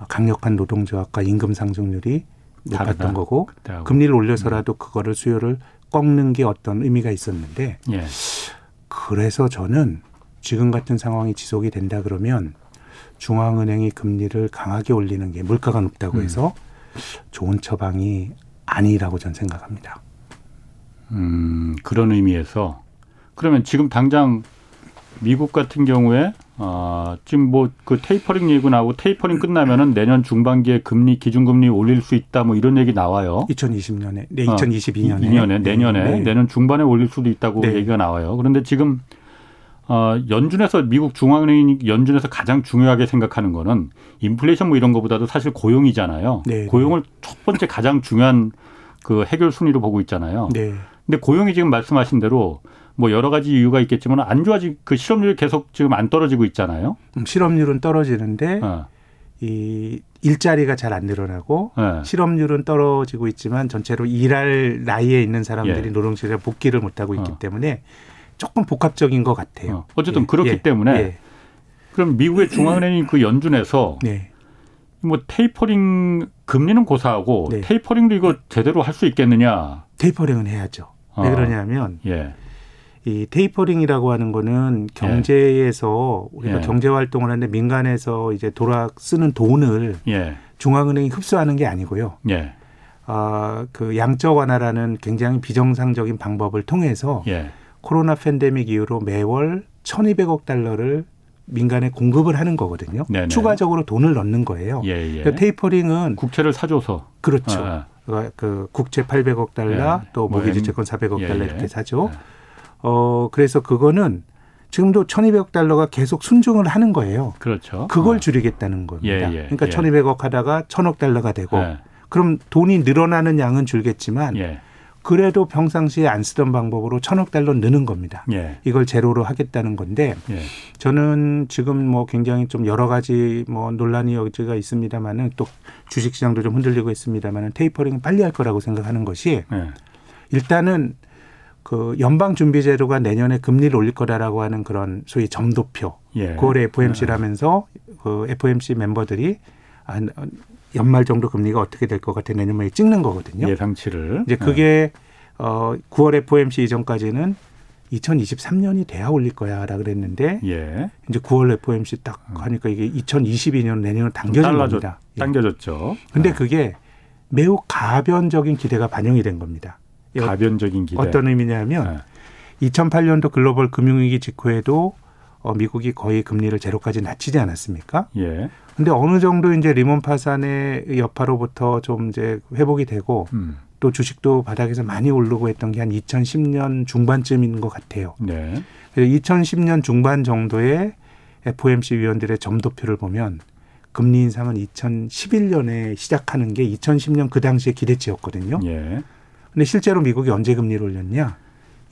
강력한 노동조합과 임금 상승률이 높았던 거고 그때하고. 금리를 올려서라도 음. 그거를 수요를 꺾는 게 어떤 의미가 있었는데 예. 그래서 저는 지금 같은 상황이 지속이 된다 그러면 중앙은행이 금리를 강하게 올리는 게 물가가 높다고 음. 해서 좋은 처방이 아니라고 저는 생각합니다. 음, 그런 의미에서 그러면 지금 당장 미국 같은 경우에 어, 지금 뭐 그 테이퍼링 얘기 나오고 테이퍼링 끝나면은 내년 중반기에 금리 기준금리 올릴 수 있다 뭐 이런 얘기 나와요. 이천이십 년에 네, 이천이십이 년에 어, 이 년에 내년에 네. 내년 중반에 올릴 수도 있다고 네. 얘기가 나와요. 그런데 지금 어, 연준에서 미국 중앙은행이 연준에서 가장 중요하게 생각하는 거는 인플레이션 뭐 이런 거보다도 사실 고용이잖아요. 네, 고용을 네. 첫 번째 가장 중요한 그 해결 순위로 보고 있잖아요. 네. 근데 고용이 지금 말씀하신 대로 뭐 여러 가지 이유가 있겠지만 안 좋아지 그 실업률이 계속 지금 안 떨어지고 있잖아요. 음, 실업률은 떨어지는데 어. 이 일자리가 잘 안 늘어나고 예. 실업률은 떨어지고 있지만 전체로 일할 나이에 있는 사람들이 예. 노동시장에 복귀를 못하고 있기 어. 때문에 조금 복합적인 것 같아요. 어. 어쨌든 예. 그렇기 예. 때문에 예. 그럼 미국의 중앙은행인 그 연준에서 예. 뭐 테이퍼링 금리는 고사하고 네. 테이퍼링도 이거 제대로 할 수 있겠느냐. 테이퍼링은 해야죠. 어. 왜 그러냐면 예. 이 테이퍼링이라고 하는 거는 경제에서 예. 우리가 예. 경제 활동을 하는데 민간에서 이제 돌아 쓰는 돈을 예. 중앙은행이 흡수하는 게 아니고요. 예. 아, 그 양적 완화라는 굉장히 비정상적인 방법을 통해서 예. 코로나 팬데믹 이후로 매월 천이백억 달러를 민간에 공급을 하는 거거든요. 네네. 추가적으로 돈을 넣는 거예요. 예, 예. 그러니까 테이퍼링은 국채를 사줘서 그렇죠. 아, 아. 그 국채 팔백억 달러 예. 또 모기지 채권 사백억 예, 달러 이렇게 예. 사죠. 예. 어 그래서 그거는 지금도 천이백억 달러가 계속 순증을 하는 거예요. 그렇죠. 그걸 어. 줄이겠다는 겁니다. 예, 예, 그러니까 예. 천이백억 하다가 천억 달러가 되고 예. 그럼 돈이 늘어나는 양은 줄겠지만. 예. 그래도 평상시에 안 쓰던 방법으로 천억 달러 느는 겁니다. 예. 이걸 제로로 하겠다는 건데 예. 저는 지금 뭐 굉장히 좀 여러 가지 뭐 논란이 여지가 있습니다만은 또 주식시장도 좀 흔들리고 있습니다만은 테이퍼링은 빨리 할 거라고 생각하는 것이 예. 일단은 그 연방준비제도가 내년에 금리를 올릴 거다라고 하는 그런 소위 점도표 예. 구월에 에프오엠씨라면서 그 에프오엠씨 멤버들이 한 연말 정도 금리가 어떻게 될 것 같아 내년 말에 찍는 거거든요. 예상치를. 이제 그게 네. 어, 구월 에프오엠씨 이전까지는 이천이십삼 년이 돼야 올릴 거야라고 그랬는데 예. 이제 구월 에프오엠씨 딱 하니까 이게 이천이십이 년 내년으로 당겨진 겁니다. 당겨졌죠. 그런데 예. 그게 매우 가변적인 기대가 반영이 된 겁니다. 가변적인 기대. 어떤 의미냐면 예. 이천팔 년도 글로벌 금융위기 직후에도 어, 미국이 거의 금리를 제로까지 낮추지 않았습니까? 예. 근데 어느 정도 이제 리먼 파산의 여파로부터 좀 이제 회복이 되고 음. 또 주식도 바닥에서 많이 오르고 했던 게 한 이천십 년 중반쯤인 것 같아요. 네. 그래서 이천십 년 중반 정도의 에프오엠씨 위원들의 점도표를 보면 금리 인상은 이천십일 년에 시작하는 게 이천십 년 그 당시에 기대치였거든요. 예. 근데 실제로 미국이 언제 금리를 올렸냐?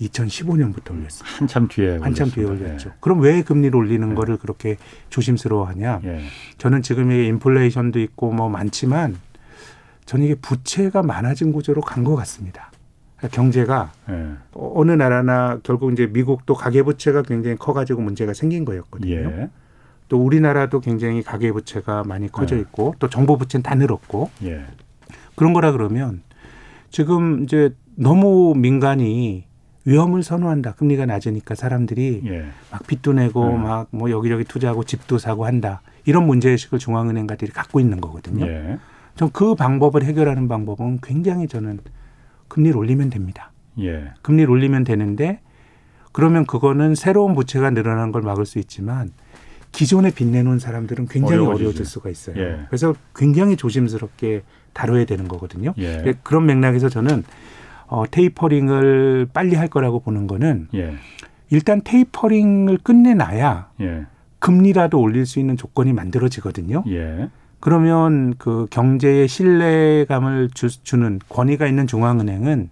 이천십오 년부터 올렸어요. 한참 뒤에 한참 올렸습니다. 뒤에 올렸죠. 예. 그럼 왜 금리를 올리는 예. 거를 그렇게 조심스러워하냐? 예. 저는 지금 이게 인플레이션도 있고 뭐 많지만 저는 이게 부채가 많아진 구조로 간 것 같습니다. 그러니까 경제가 예. 어느 나라나 결국 이제 미국도 가계 부채가 굉장히 커가지고 문제가 생긴 거였거든요. 예. 또 우리나라도 굉장히 가계 부채가 많이 커져 있고 예. 또 정부 부채는 다 늘었고 예. 그런 거라 그러면 지금 이제 너무 민간이 위험을 선호한다. 금리가 낮으니까 사람들이 예. 막 빚도 내고 예. 막 뭐 여기저기 투자하고 집도 사고 한다. 이런 문제의식을 중앙은행가들이 갖고 있는 거거든요. 예. 전 그 방법을 해결하는 방법은 굉장히 저는 금리를 올리면 됩니다. 예. 금리를 올리면 되는데 그러면 그거는 새로운 부채가 늘어나는 걸 막을 수 있지만 기존에 빚 내놓은 사람들은 굉장히 어려워지지. 어려워질 수가 있어요. 예. 그래서 굉장히 조심스럽게 다뤄야 되는 거거든요. 예. 그런 맥락에서 저는 어, 테이퍼링을 빨리 할 거라고 보는 거는 예. 일단 테이퍼링을 끝내놔야 예. 금리라도 올릴 수 있는 조건이 만들어지거든요. 예. 그러면 그 경제에 신뢰감을 주, 주는 권위가 있는 중앙은행은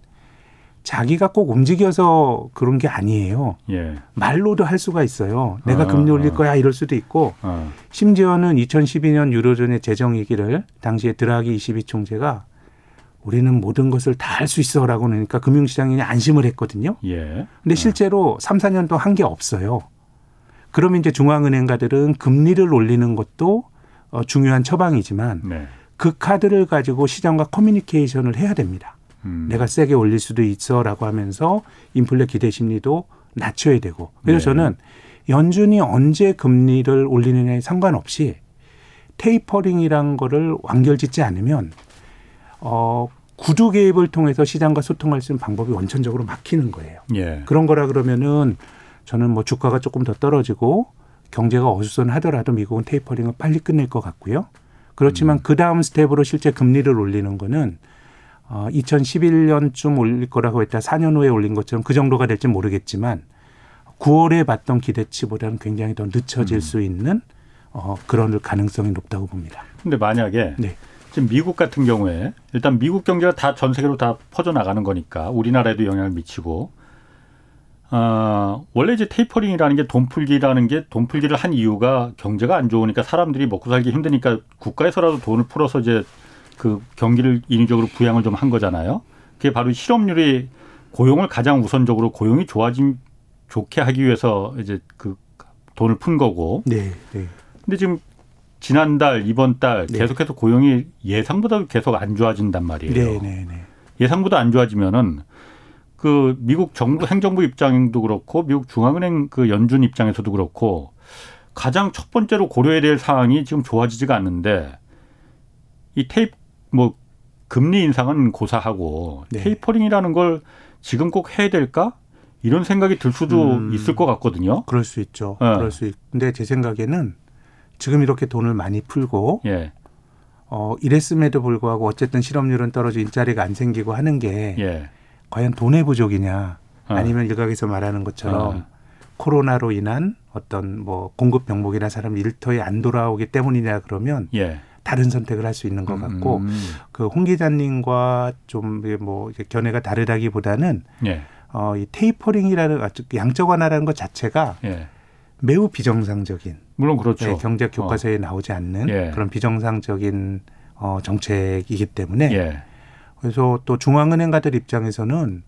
자기가 꼭 움직여서 그런 게 아니에요. 예. 말로도 할 수가 있어요. 내가 아, 금리 올릴 거야 이럴 수도 있고 아. 심지어는 이천십이 년 유로존의 재정위기를 당시에 드라기 이십이 총재가 우리는 모든 것을 다 할 수 있어 라고 하니까 금융시장이 안심을 했거든요. 그런데 예. 실제로 삼, 사 년 동안 한 게 없어요. 그러면 이제 중앙은행가들은 금리를 올리는 것도 어, 중요한 처방이지만 네. 그 카드를 가지고 시장과 커뮤니케이션을 해야 됩니다. 음. 내가 세게 올릴 수도 있어라고 하면서 인플레 기대 심리도 낮춰야 되고. 그래서 네. 저는 연준이 언제 금리를 올리느냐에 상관없이 테이퍼링이란 거를 완결짓지 않으면 어, 구두 개입을 통해서 시장과 소통할 수 있는 방법이 원천적으로 막히는 거예요. 예. 그런 거라 그러면은 저는 뭐 주가가 조금 더 떨어지고 경제가 어수선하더라도 미국은 테이퍼링을 빨리 끝낼 것 같고요. 그렇지만 음. 그 다음 스텝으로 실제 금리를 올리는 거는 어, 이천십일 년쯤 올릴 거라고 했다. 사 년 후에 올린 것처럼 그 정도가 될지 모르겠지만 구월에 봤던 기대치보다는 굉장히 더 늦춰질 음. 수 있는 어, 그런 가능성이 높다고 봅니다. 그런데 만약에 네. 지금 미국 같은 경우에 일단 미국 경제가 다 전 세계로 다 퍼져나가는 거니까 우리나라에도 영향을 미치고 어, 원래 이제 테이퍼링이라는 게 돈 풀기라는 게 돈 풀기를 한 이유가 경제가 안 좋으니까 사람들이 먹고 살기 힘드니까 국가에서라도 돈을 풀어서 이제 그 경기를 인위적으로 부양을 좀 한 거잖아요. 그게 바로 실업률이 고용을 가장 우선적으로 고용이 좋아진 좋게 하기 위해서 이제 그 돈을 푼 거고. 네. 네. 근데 지금 지난달 이번 달 네. 계속해서 고용이 예상보다 계속 안 좋아진단 말이에요. 네, 네, 네. 예상보다 안 좋아지면은 그 미국 정부 행정부 입장도 그렇고 미국 중앙은행 그 연준 입장에서도 그렇고 가장 첫 번째로 고려해야 될 사항이 지금 좋아지지가 않는데 이 테이프 뭐 금리 인상은 고사하고 네. 테이퍼링이라는 걸 지금 꼭 해야 될까? 이런 생각이 들 수도 음, 있을 것 같거든요. 그럴 수 있죠. 네. 그럴 수 있는데 제 생각에는 지금 이렇게 돈을 많이 풀고 예. 어, 이랬음에도 불구하고 어쨌든 실업률은 떨어지고 일자리가 안 생기고 하는 게 예. 과연 돈의 부족이냐 어. 아니면 일각에서 말하는 것처럼 어. 코로나로 인한 어떤 뭐 공급 병목이나 사람 일터에 안 돌아오기 때문이냐 그러면 예. 다른 선택을 할 수 있는 것 같고 음. 그 홍 기자님과 좀 뭐 견해가 다르다기보다는 예. 어, 이 테이퍼링이라는 양적 완화라는 것 자체가 예. 매우 비정상적인 물론 그렇죠. 네, 경제 교과서에 어. 나오지 않는 예. 그런 비정상적인 어, 정책이기 때문에 예. 그래서 또 중앙은행가들 입장에서는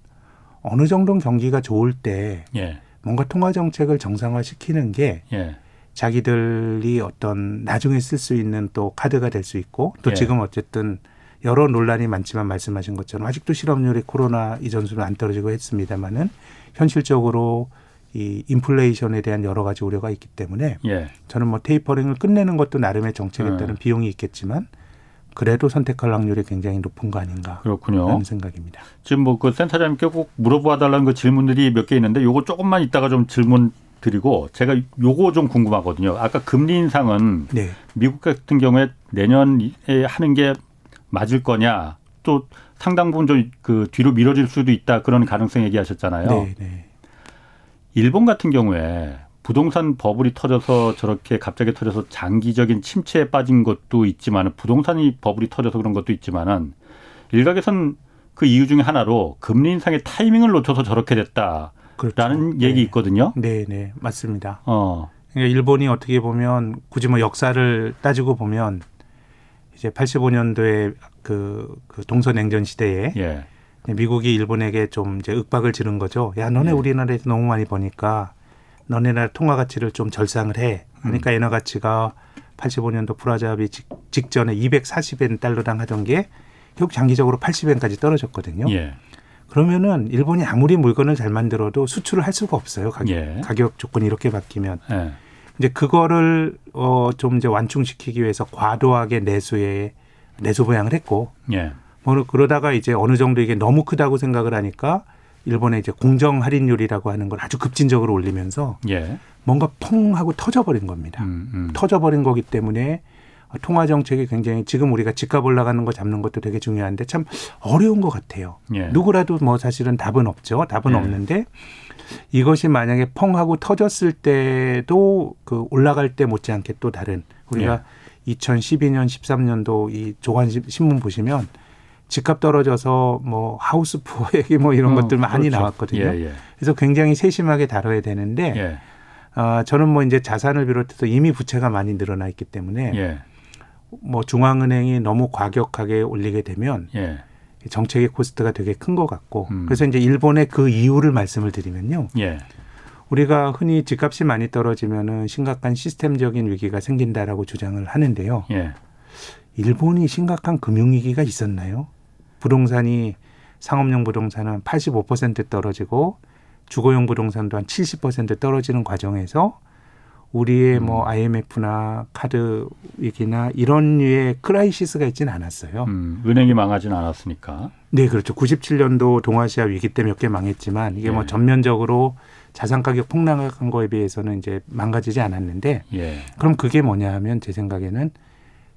어느 정도는 경기가 좋을 때 예. 뭔가 통화 정책을 정상화시키는 게 예. 자기들이 어떤 나중에 쓸 수 있는 또 카드가 될 수 있고 또 예. 지금 어쨌든 여러 논란이 많지만 말씀하신 것처럼 아직도 실업률이 코로나 이전 수는 안 떨어지고 했습니다만은 현실적으로 이 인플레이션에 대한 여러 가지 우려가 있기 때문에 예. 저는 뭐 테이퍼링을 끝내는 것도 나름의 정책에 따른 음. 비용이 있겠지만 그래도 선택할 확률이 굉장히 높은 거 아닌가 그렇군요. 라는 생각입니다. 지금 뭐 그 센터장님께 꼭 물어봐 달라는 그 질문들이 몇 개 있는데 요거 조금만 이따가 좀 질문 드리고 제가 요거 좀 궁금하거든요. 아까 금리 인상은 네. 미국 같은 경우에 내년에 하는 게 맞을 거냐 또 상당 부분 좀 그 뒤로 미뤄질 수도 있다 그런 가능성 얘기하셨잖아요. 네, 네. 일본 같은 경우에 부동산 버블이 터져서 저렇게 갑자기 터져서 장기적인 침체에 빠진 것도 있지만 부동산이 버블이 터져서 그런 것도 있지만 일각에선 그 이유 중에 하나로 금리 인상의 타이밍을 놓쳐서 저렇게 됐다. 라는 그렇죠. 얘기 네. 있거든요. 네, 네, 맞습니다. 어, 그러니까 일본이 어떻게 보면 굳이 뭐 역사를 따지고 보면 이제 팔십오 년도에 그, 그 동서냉전 시대에 예. 미국이 일본에게 좀 이제 윽박을 지른 거죠. 야, 너네 예. 우리나라에서 너무 많이 버니까 너네 나라 통화 가치를 좀 절상을 해. 그러니까 음. 엔화 가치가 팔십오 년도 플라자 합의 직전에 이백사십 엔 달러당 하던 게 결국 장기적으로 팔십 엔까지 떨어졌거든요. 예. 그러면은 일본이 아무리 물건을 잘 만들어도 수출을 할 수가 없어요. 가격, 예. 가격 조건이 이렇게 바뀌면. 예. 이제 그거를 어 좀 이제 완충시키기 위해서 과도하게 내수에 내조보양을 했고, 예. 뭐 그러다가 이제 어느 정도 이게 너무 크다고 생각을 하니까 일본의 이제 공정 할인율이라고 하는 걸 아주 급진적으로 올리면서 예. 뭔가 펑 하고 터져버린 겁니다. 음, 음. 터져버린 거기 때문에 통화 정책이 굉장히 지금 우리가 집값 올라가는 거 잡는 것도 되게 중요한데 참 어려운 것 같아요. 예. 누구라도 뭐 사실은 답은 없죠. 답은 예. 없는데 이것이 만약에 펑 하고 터졌을 때도 그 올라갈 때 못지않게 또 다른 우리가 예. 이천십이 년, 십삼 년도 이 조간 신문 보시면 집값 떨어져서 뭐 하우스 푸어 얘기 뭐 이런 어, 것들 많이 그렇죠. 나왔거든요. 예, 예. 그래서 굉장히 세심하게 다뤄야 되는데 예. 어, 저는 뭐 이제 자산을 비롯해서 이미 부채가 많이 늘어나 있기 때문에 예. 뭐 중앙은행이 너무 과격하게 올리게 되면 예. 정책의 코스트가 되게 큰 것 같고 음. 그래서 이제 일본의 그 이유를 말씀을 드리면요. 예. 우리가 흔히 집값이 많이 떨어지면은 심각한 시스템적인 위기가 생긴다라고 주장을 하는데요. 예. 일본이 심각한 금융위기가 있었나요? 부동산이 상업용 부동산은 팔십오 퍼센트 떨어지고 주거용 부동산도 한 칠십 퍼센트 떨어지는 과정에서 우리의 음. 뭐 아이엠에프나 카드 위기나 이런 류의 크라이시스가 있지는 않았어요. 음, 은행이 망하지는 않았으니까. 네, 그렇죠. 구십칠 년도 동아시아 위기 때 몇 개 망했지만 이게 예. 뭐 전면적으로 자산 가격 폭락한 거에 비해서는 이제 망가지지 않았는데 예. 그럼 그게 뭐냐 하면 제 생각에는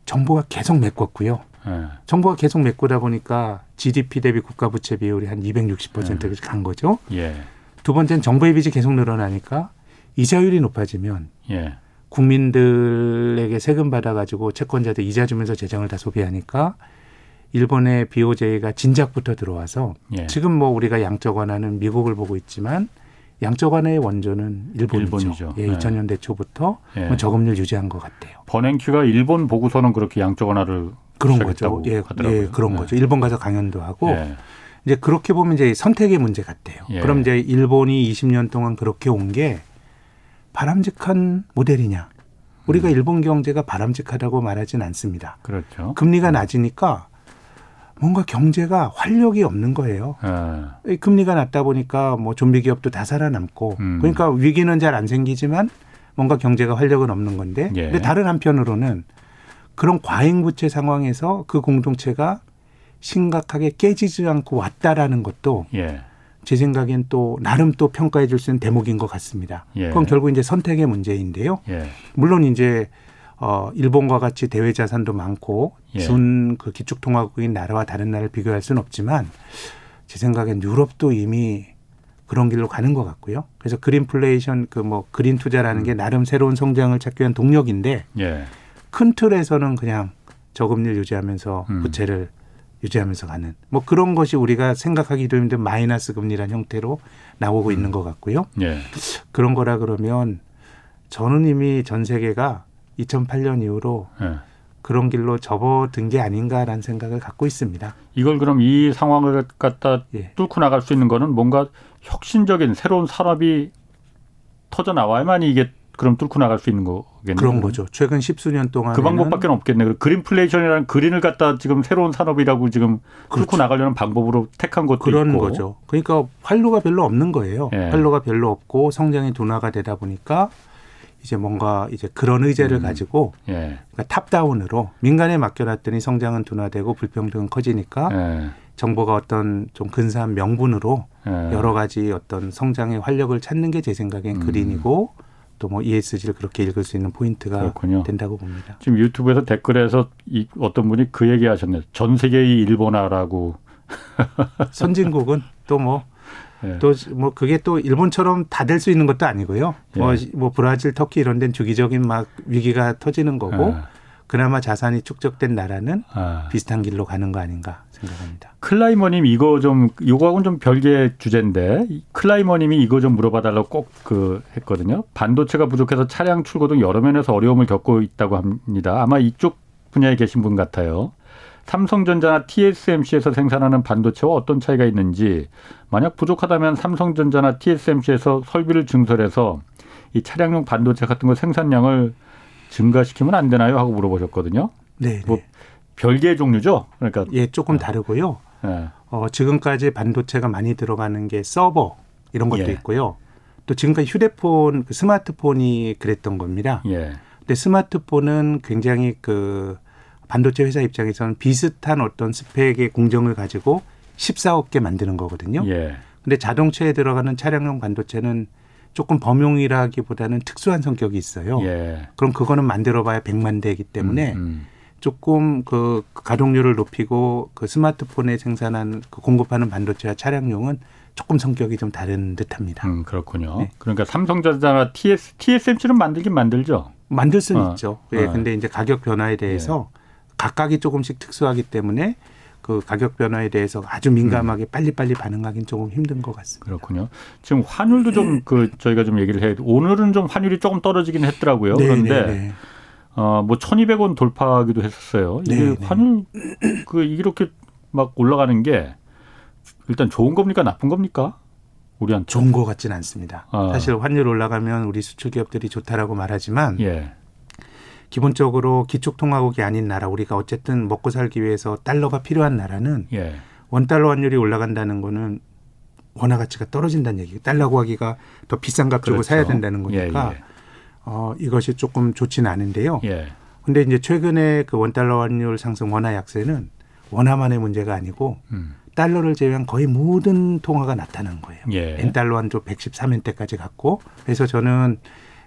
정부가 계속 메꿨고요. 예. 정부가 계속 메꾸다 보니까 지디피 대비 국가 부채 비율이 한 이백육십 퍼센트까지 간 예. 거죠. 예. 두 번째는 정부의 빚이 계속 늘어나니까 이자율이 높아지면 예. 국민들에게 세금 받아가지고 채권자들 이자 주면서 재정을 다 소비하니까 일본의 비오제이가 진작부터 들어와서 예. 지금 뭐 우리가 양적 완화는 미국을 보고 있지만 양적 완화의 원조는 일본이죠. 일본이죠. 예, 이천 년대 초부터 예. 저금리를 유지한 것 같아요. 버냉키가 일본 보고서는 그렇게 양적 완화를 그런 거죠. 예, 예, 그런 예. 거죠. 일본 가서 강연도 하고. 예. 이제 그렇게 보면 이제 선택의 문제 같대요. 예. 그럼 이제 일본이 이십 년 동안 그렇게 온 게 바람직한 모델이냐. 우리가 음. 일본 경제가 바람직하다고 말하진 않습니다. 그렇죠. 금리가 음. 낮으니까 뭔가 경제가 활력이 없는 거예요. 예. 금리가 낮다 보니까 뭐 좀비 기업도 다 살아남고 음. 그러니까 위기는 잘 안 생기지만 뭔가 경제가 활력은 없는 건데 예. 근데 다른 한편으로는 그런 과잉 부채 상황에서 그 공동체가 심각하게 깨지지 않고 왔다라는 것도 예. 제 생각엔 또 나름 또 평가해 줄 수 있는 대목인 것 같습니다. 예. 그건 결국 이제 선택의 문제인데요. 예. 물론 이제 어, 일본과 같이 대외 자산도 많고 예. 준 그 기축통화국인 나라와 다른 나라를 비교할 수는 없지만 제 생각엔 유럽도 이미 그런 길로 가는 것 같고요. 그래서 그린플레이션 그 뭐 그린 투자라는 음. 게 나름 새로운 성장을 찾기 위한 동력인데 예. 큰 틀에서는 그냥 저금리를 유지하면서 음. 부채를 유지하면서 가는 뭐 그런 것이 우리가 생각하기도 힘든 마이너스 금리라는 형태로 나오고 음. 있는 것 같고요. 예. 그런 거라 그러면 저는 이미 전 세계가 이천팔 년 이후로 예. 그런 길로 접어든 게 아닌가라는 생각을 갖고 있습니다. 이걸 그럼 이 상황을 갖다 예. 뚫고 나갈 수 있는 거는 뭔가 혁신적인 새로운 산업이 터져나와야만 이게 그럼 뚫고 나갈 수 있는 거겠네요. 그런 거죠. 최근 십수년 동안. 그 방법밖에 없겠네요. 그린플레이션이라는 그린을 갖다 지금 새로운 산업이라고 지금 그렇죠. 뚫고 나가려는 방법으로 택한 것도 그런 있고. 그런 거죠. 그러니까 활로가 별로 없는 거예요. 예. 활로가 별로 없고 성장이 둔화가 되다 보니까 이제 뭔가 이제 그런 의제를 음. 가지고 예. 그러니까 탑다운으로 민간에 맡겨놨더니 성장은 둔화되고 불평등은 커지니까 예. 정부가 어떤 좀 근사한 명분으로 예. 여러 가지 어떤 성장의 활력을 찾는 게 제 생각엔 음. 그린이고 또 뭐 이에스지를 그렇게 읽을 수 있는 포인트가 그렇군요. 된다고 봅니다. 지금 유튜브에서 댓글에서 이 어떤 분이 그 얘기 하셨네요. 전 세계의 일본화라고. 선진국은 또 뭐 또 뭐 예. 그게 또 일본처럼 다 될 수 있는 것도 아니고요. 예. 뭐, 뭐 브라질, 터키 이런 데는 주기적인 막 위기가 터지는 거고 아. 그나마 자산이 축적된 나라는 아. 비슷한 길로 가는 거 아닌가 생각합니다. 클라이머님 이거 좀 요거하고는 좀 별개의 주제인데 클라이머님이 이거 좀 물어봐달라고 꼭 그 했거든요. 반도체가 부족해서 차량 출고 등 여러 면에서 어려움을 겪고 있다고 합니다. 아마 이쪽 분야에 계신 분 같아요. 삼성전자나 티에스엠씨에서 생산하는 반도체와 어떤 차이가 있는지 만약 부족하다면 삼성전자나 티에스엠씨에서 설비를 증설해서 이 차량용 반도체 같은 거 생산량을 증가시키면 안 되나요? 하고 물어보셨거든요. 네. 뭐 별개의 종류죠. 그러니까 예, 조금 다르고요. 예. 어, 지금까지 반도체가 많이 들어가는 게 서버 이런 것도 예. 있고요. 또 지금까지 휴대폰, 스마트폰이 그랬던 겁니다. 예. 근데 스마트폰은 굉장히 그 반도체 회사 입장에서는 비슷한 어떤 스펙의 공정을 가지고 십사억 개 만드는 거거든요. 예. 근데 자동차에 들어가는 차량용 반도체는 조금 범용이라기보다는 특수한 성격이 있어요. 예. 그럼 그거는 만들어봐야 백만 대이기 때문에 음, 음. 조금 그 가동률을 높이고 그 스마트폰에 생산한 그 공급하는 반도체와 차량용은 조금 성격이 좀 다른 듯합니다. 음, 그렇군요. 네. 그러니까 삼성전자나 TS, 티에스엠씨는 만들긴 만들죠. 만들 수는 어. 있죠. 예, 어. 근데 이제 가격 변화에 대해서 예. 각각이 조금씩 특수하기 때문에 그 가격 변화에 대해서 아주 민감하게 음. 빨리빨리 반응하기는 조금 힘든 것 같습니다. 그렇군요. 지금 환율도 좀 그 저희가 좀 얘기를 해야 돼. 오늘은 좀 환율이 조금 떨어지긴 했더라고요. 네, 그런데 네, 네. 어, 뭐 천이백 원 돌파하기도 했었어요. 이게 네, 네. 환율 그 이렇게 막 올라가는 게 일단 좋은 겁니까 나쁜 겁니까? 우리한테 좋은 것 같지는 않습니다. 아. 사실 환율 올라가면 우리 수출 기업들이 좋다라고 말하지만. 예. 기본적으로 기축통화국이 아닌 나라, 우리가 어쨌든 먹고 살기 위해서 달러가 필요한 나라는 예. 원달러 환율이 올라간다는 거는 원화 가치가 떨어진다는 얘기예요. 달러 구하기가 더 비싼 값 주고 그렇죠. 사야 된다는 거니까 예, 예. 어, 이것이 조금 좋지는 않은데요. 그런데 예. 이제 최근에 그 원달러 환율 상승 원화 약세는 원화만의 문제가 아니고 음. 달러를 제외한 거의 모든 통화가 나타난 거예요. 예. 엔달러 한조 백십삼 엔대까지 갔고 그래서 저는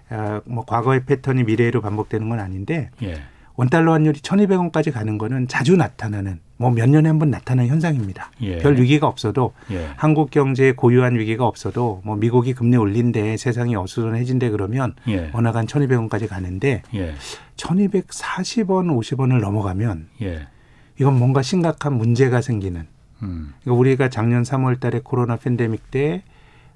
아, 뭐 과거의 패턴이 미래로 반복되는 건 아닌데 예. 원달러 환율이 천이백 원까지 가는 거는 자주 나타나는 뭐 몇 년에 한 번 나타나는 현상입니다. 예. 별 위기가 없어도 예. 한국 경제에 고유한 위기가 없어도 뭐 미국이 금리 올린데 세상이 어수선해진데 그러면 예. 원화가 천이백 원까지 가는데 예. 천이백사십 원 오십 원을 넘어가면 예. 이건 뭔가 심각한 문제가 생기는 음. 그러니까 우리가 작년 삼월 달에 코로나 팬데믹 때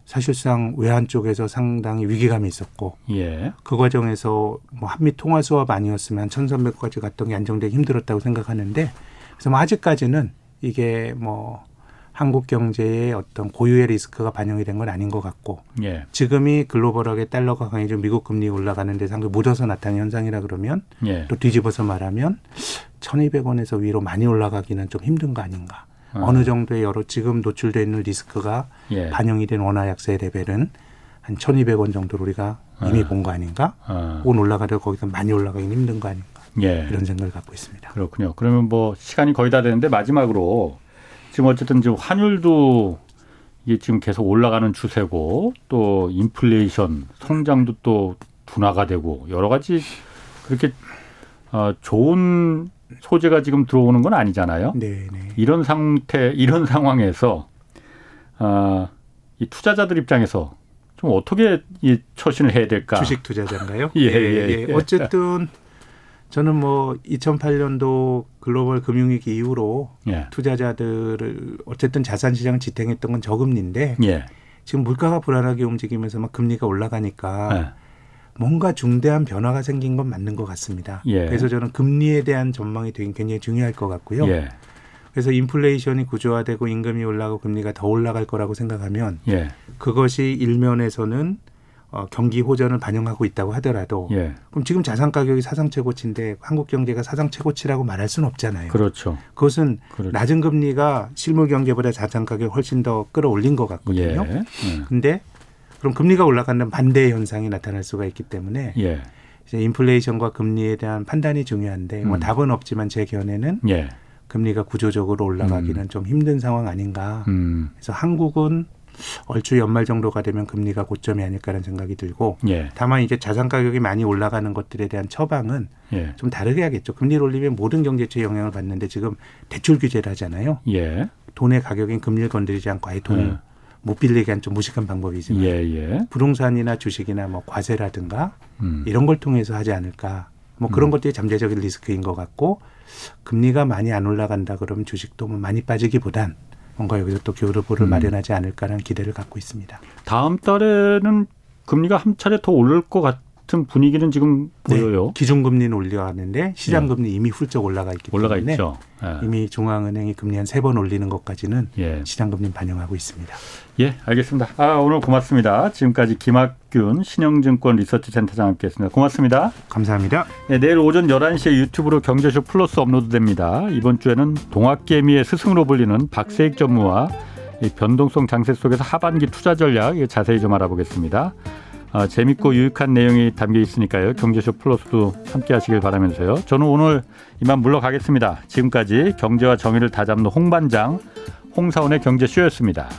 사실상 외환 쪽에서 상당히 위기감이 있었고 예. 그 과정에서 뭐 한미 통화 수합 아니었으면 천삼백 원까지 갔던 게 안정되기 힘들었다고 생각하는데 그래서 뭐 아직까지는 이게 뭐 한국 경제의 어떤 고유의 리스크가 반영이 된 건 아닌 것 같고 예. 지금이 글로벌하게 달러가 강해지고 미국 금리 올라가는 데 상당히 묻어서 나타나는 현상이라 그러면 예. 또 뒤집어서 말하면 천이백 원에서 위로 많이 올라가기는 좀 힘든 거 아닌가. 어느 정도의 여러 지금 노출되어 있는 리스크가 예. 반영이 된 원화 약세 레벨은 한 천이백 원 정도로 우리가 이미 아. 본 거 아닌가? 아. 온 올라가려고 거기서 많이 올라가기 힘든 거 아닌가? 예. 이런 생각을 갖고 있습니다. 그렇군요. 그러면 뭐 시간이 거의 다 되는데 마지막으로 지금 어쨌든 지금 환율도 이게 지금 계속 올라가는 추세고 또 인플레이션 성장도 또 둔화가 되고 여러 가지 그렇게 좋은 소재가 지금 들어오는 건 아니잖아요. 네네. 이런 상태, 이런 상황에서 어, 이 투자자들 입장에서 좀 어떻게 이 처신을 해야 될까? 주식 투자자인가요? 예, 예, 예, 예. 어쨌든 저는 뭐 이천팔 년도 글로벌 금융위기 이후로 예. 투자자들을 어쨌든 자산시장을 지탱했던 건 저금리인데 예. 지금 물가가 불안하게 움직이면서 막 금리가 올라가니까. 예. 뭔가 중대한 변화가 생긴 건 맞는 것 같습니다. 예. 그래서 저는 금리에 대한 전망이 되게 굉장히 중요할 것 같고요. 예. 그래서 인플레이션이 구조화되고 임금이 올라가고 금리가 더 올라갈 거라고 생각하면 예. 그것이 일면에서는 어, 경기 호전을 반영하고 있다고 하더라도 예. 그럼 지금 자산 가격이 사상 최고치인데 한국 경제가 사상 최고치라고 말할 수는 없잖아요. 그렇죠. 그것은 그렇죠. 낮은 금리가 실물 경제보다 자산 가격을 훨씬 더 끌어올린 것 같거든요. 그런데 예. 음. 그럼 금리가 올라가는 반대의 현상이 나타날 수가 있기 때문에 예. 이제 인플레이션과 금리에 대한 판단이 중요한데 음. 뭐 답은 없지만 제 견해는 예. 금리가 구조적으로 올라가기는 음. 좀 힘든 상황 아닌가. 음. 그래서 한국은 얼추 연말 정도가 되면 금리가 고점이 아닐까라는 생각이 들고 예. 다만 이제 자산 가격이 많이 올라가는 것들에 대한 처방은 예. 좀 다르게 하겠죠. 금리를 올리면 모든 경제체에 영향을 받는데 지금 대출 규제를 하잖아요. 예. 돈의 가격인 금리를 건드리지 않고 아예 돈을. 예. 못 빌리게 한 좀 무식한 방법이지만 예, 예. 부동산이나 주식이나 뭐 과세라든가 음. 이런 걸 통해서 하지 않을까. 뭐 그런 음. 것들이 잠재적인 리스크인 것 같고 금리가 많이 안 올라간다 그러면 주식도 많이 빠지기보단 뭔가 여기서 또 교류보를 음. 마련하지 않을까라는 기대를 갖고 있습니다. 다음 달에는 금리가 한 차례 더 오를 것 같은 분위기는 지금 네. 보여요. 기준금리는 올려왔는데 시장금리 예. 이미 훌쩍 올라가 있기 올라가 때문에 있죠. 예. 이미 중앙은행이 금리 한 세 번 올리는 것까지는 예. 시장금리 반영하고 있습니다. 예, 알겠습니다. 아, 오늘 고맙습니다. 지금까지 김학균 신영증권 리서치센터장 함께했습니다. 고맙습니다. 감사합니다. 네, 내일 오전 열한 시에 유튜브로 경제쇼 플러스 업로드됩니다. 이번 주에는 동학개미의 스승으로 불리는 박세익 전무와 변동성 장세 속에서 하반기 투자 전략 자세히 좀 알아보겠습니다. 아, 재밌고 유익한 내용이 담겨 있으니까요. 경제쇼 플러스도 함께하시길 바라면서요. 저는 오늘 이만 물러가겠습니다. 지금까지 경제와 정의를 다잡는 홍반장 홍사원의 경제쇼였습니다.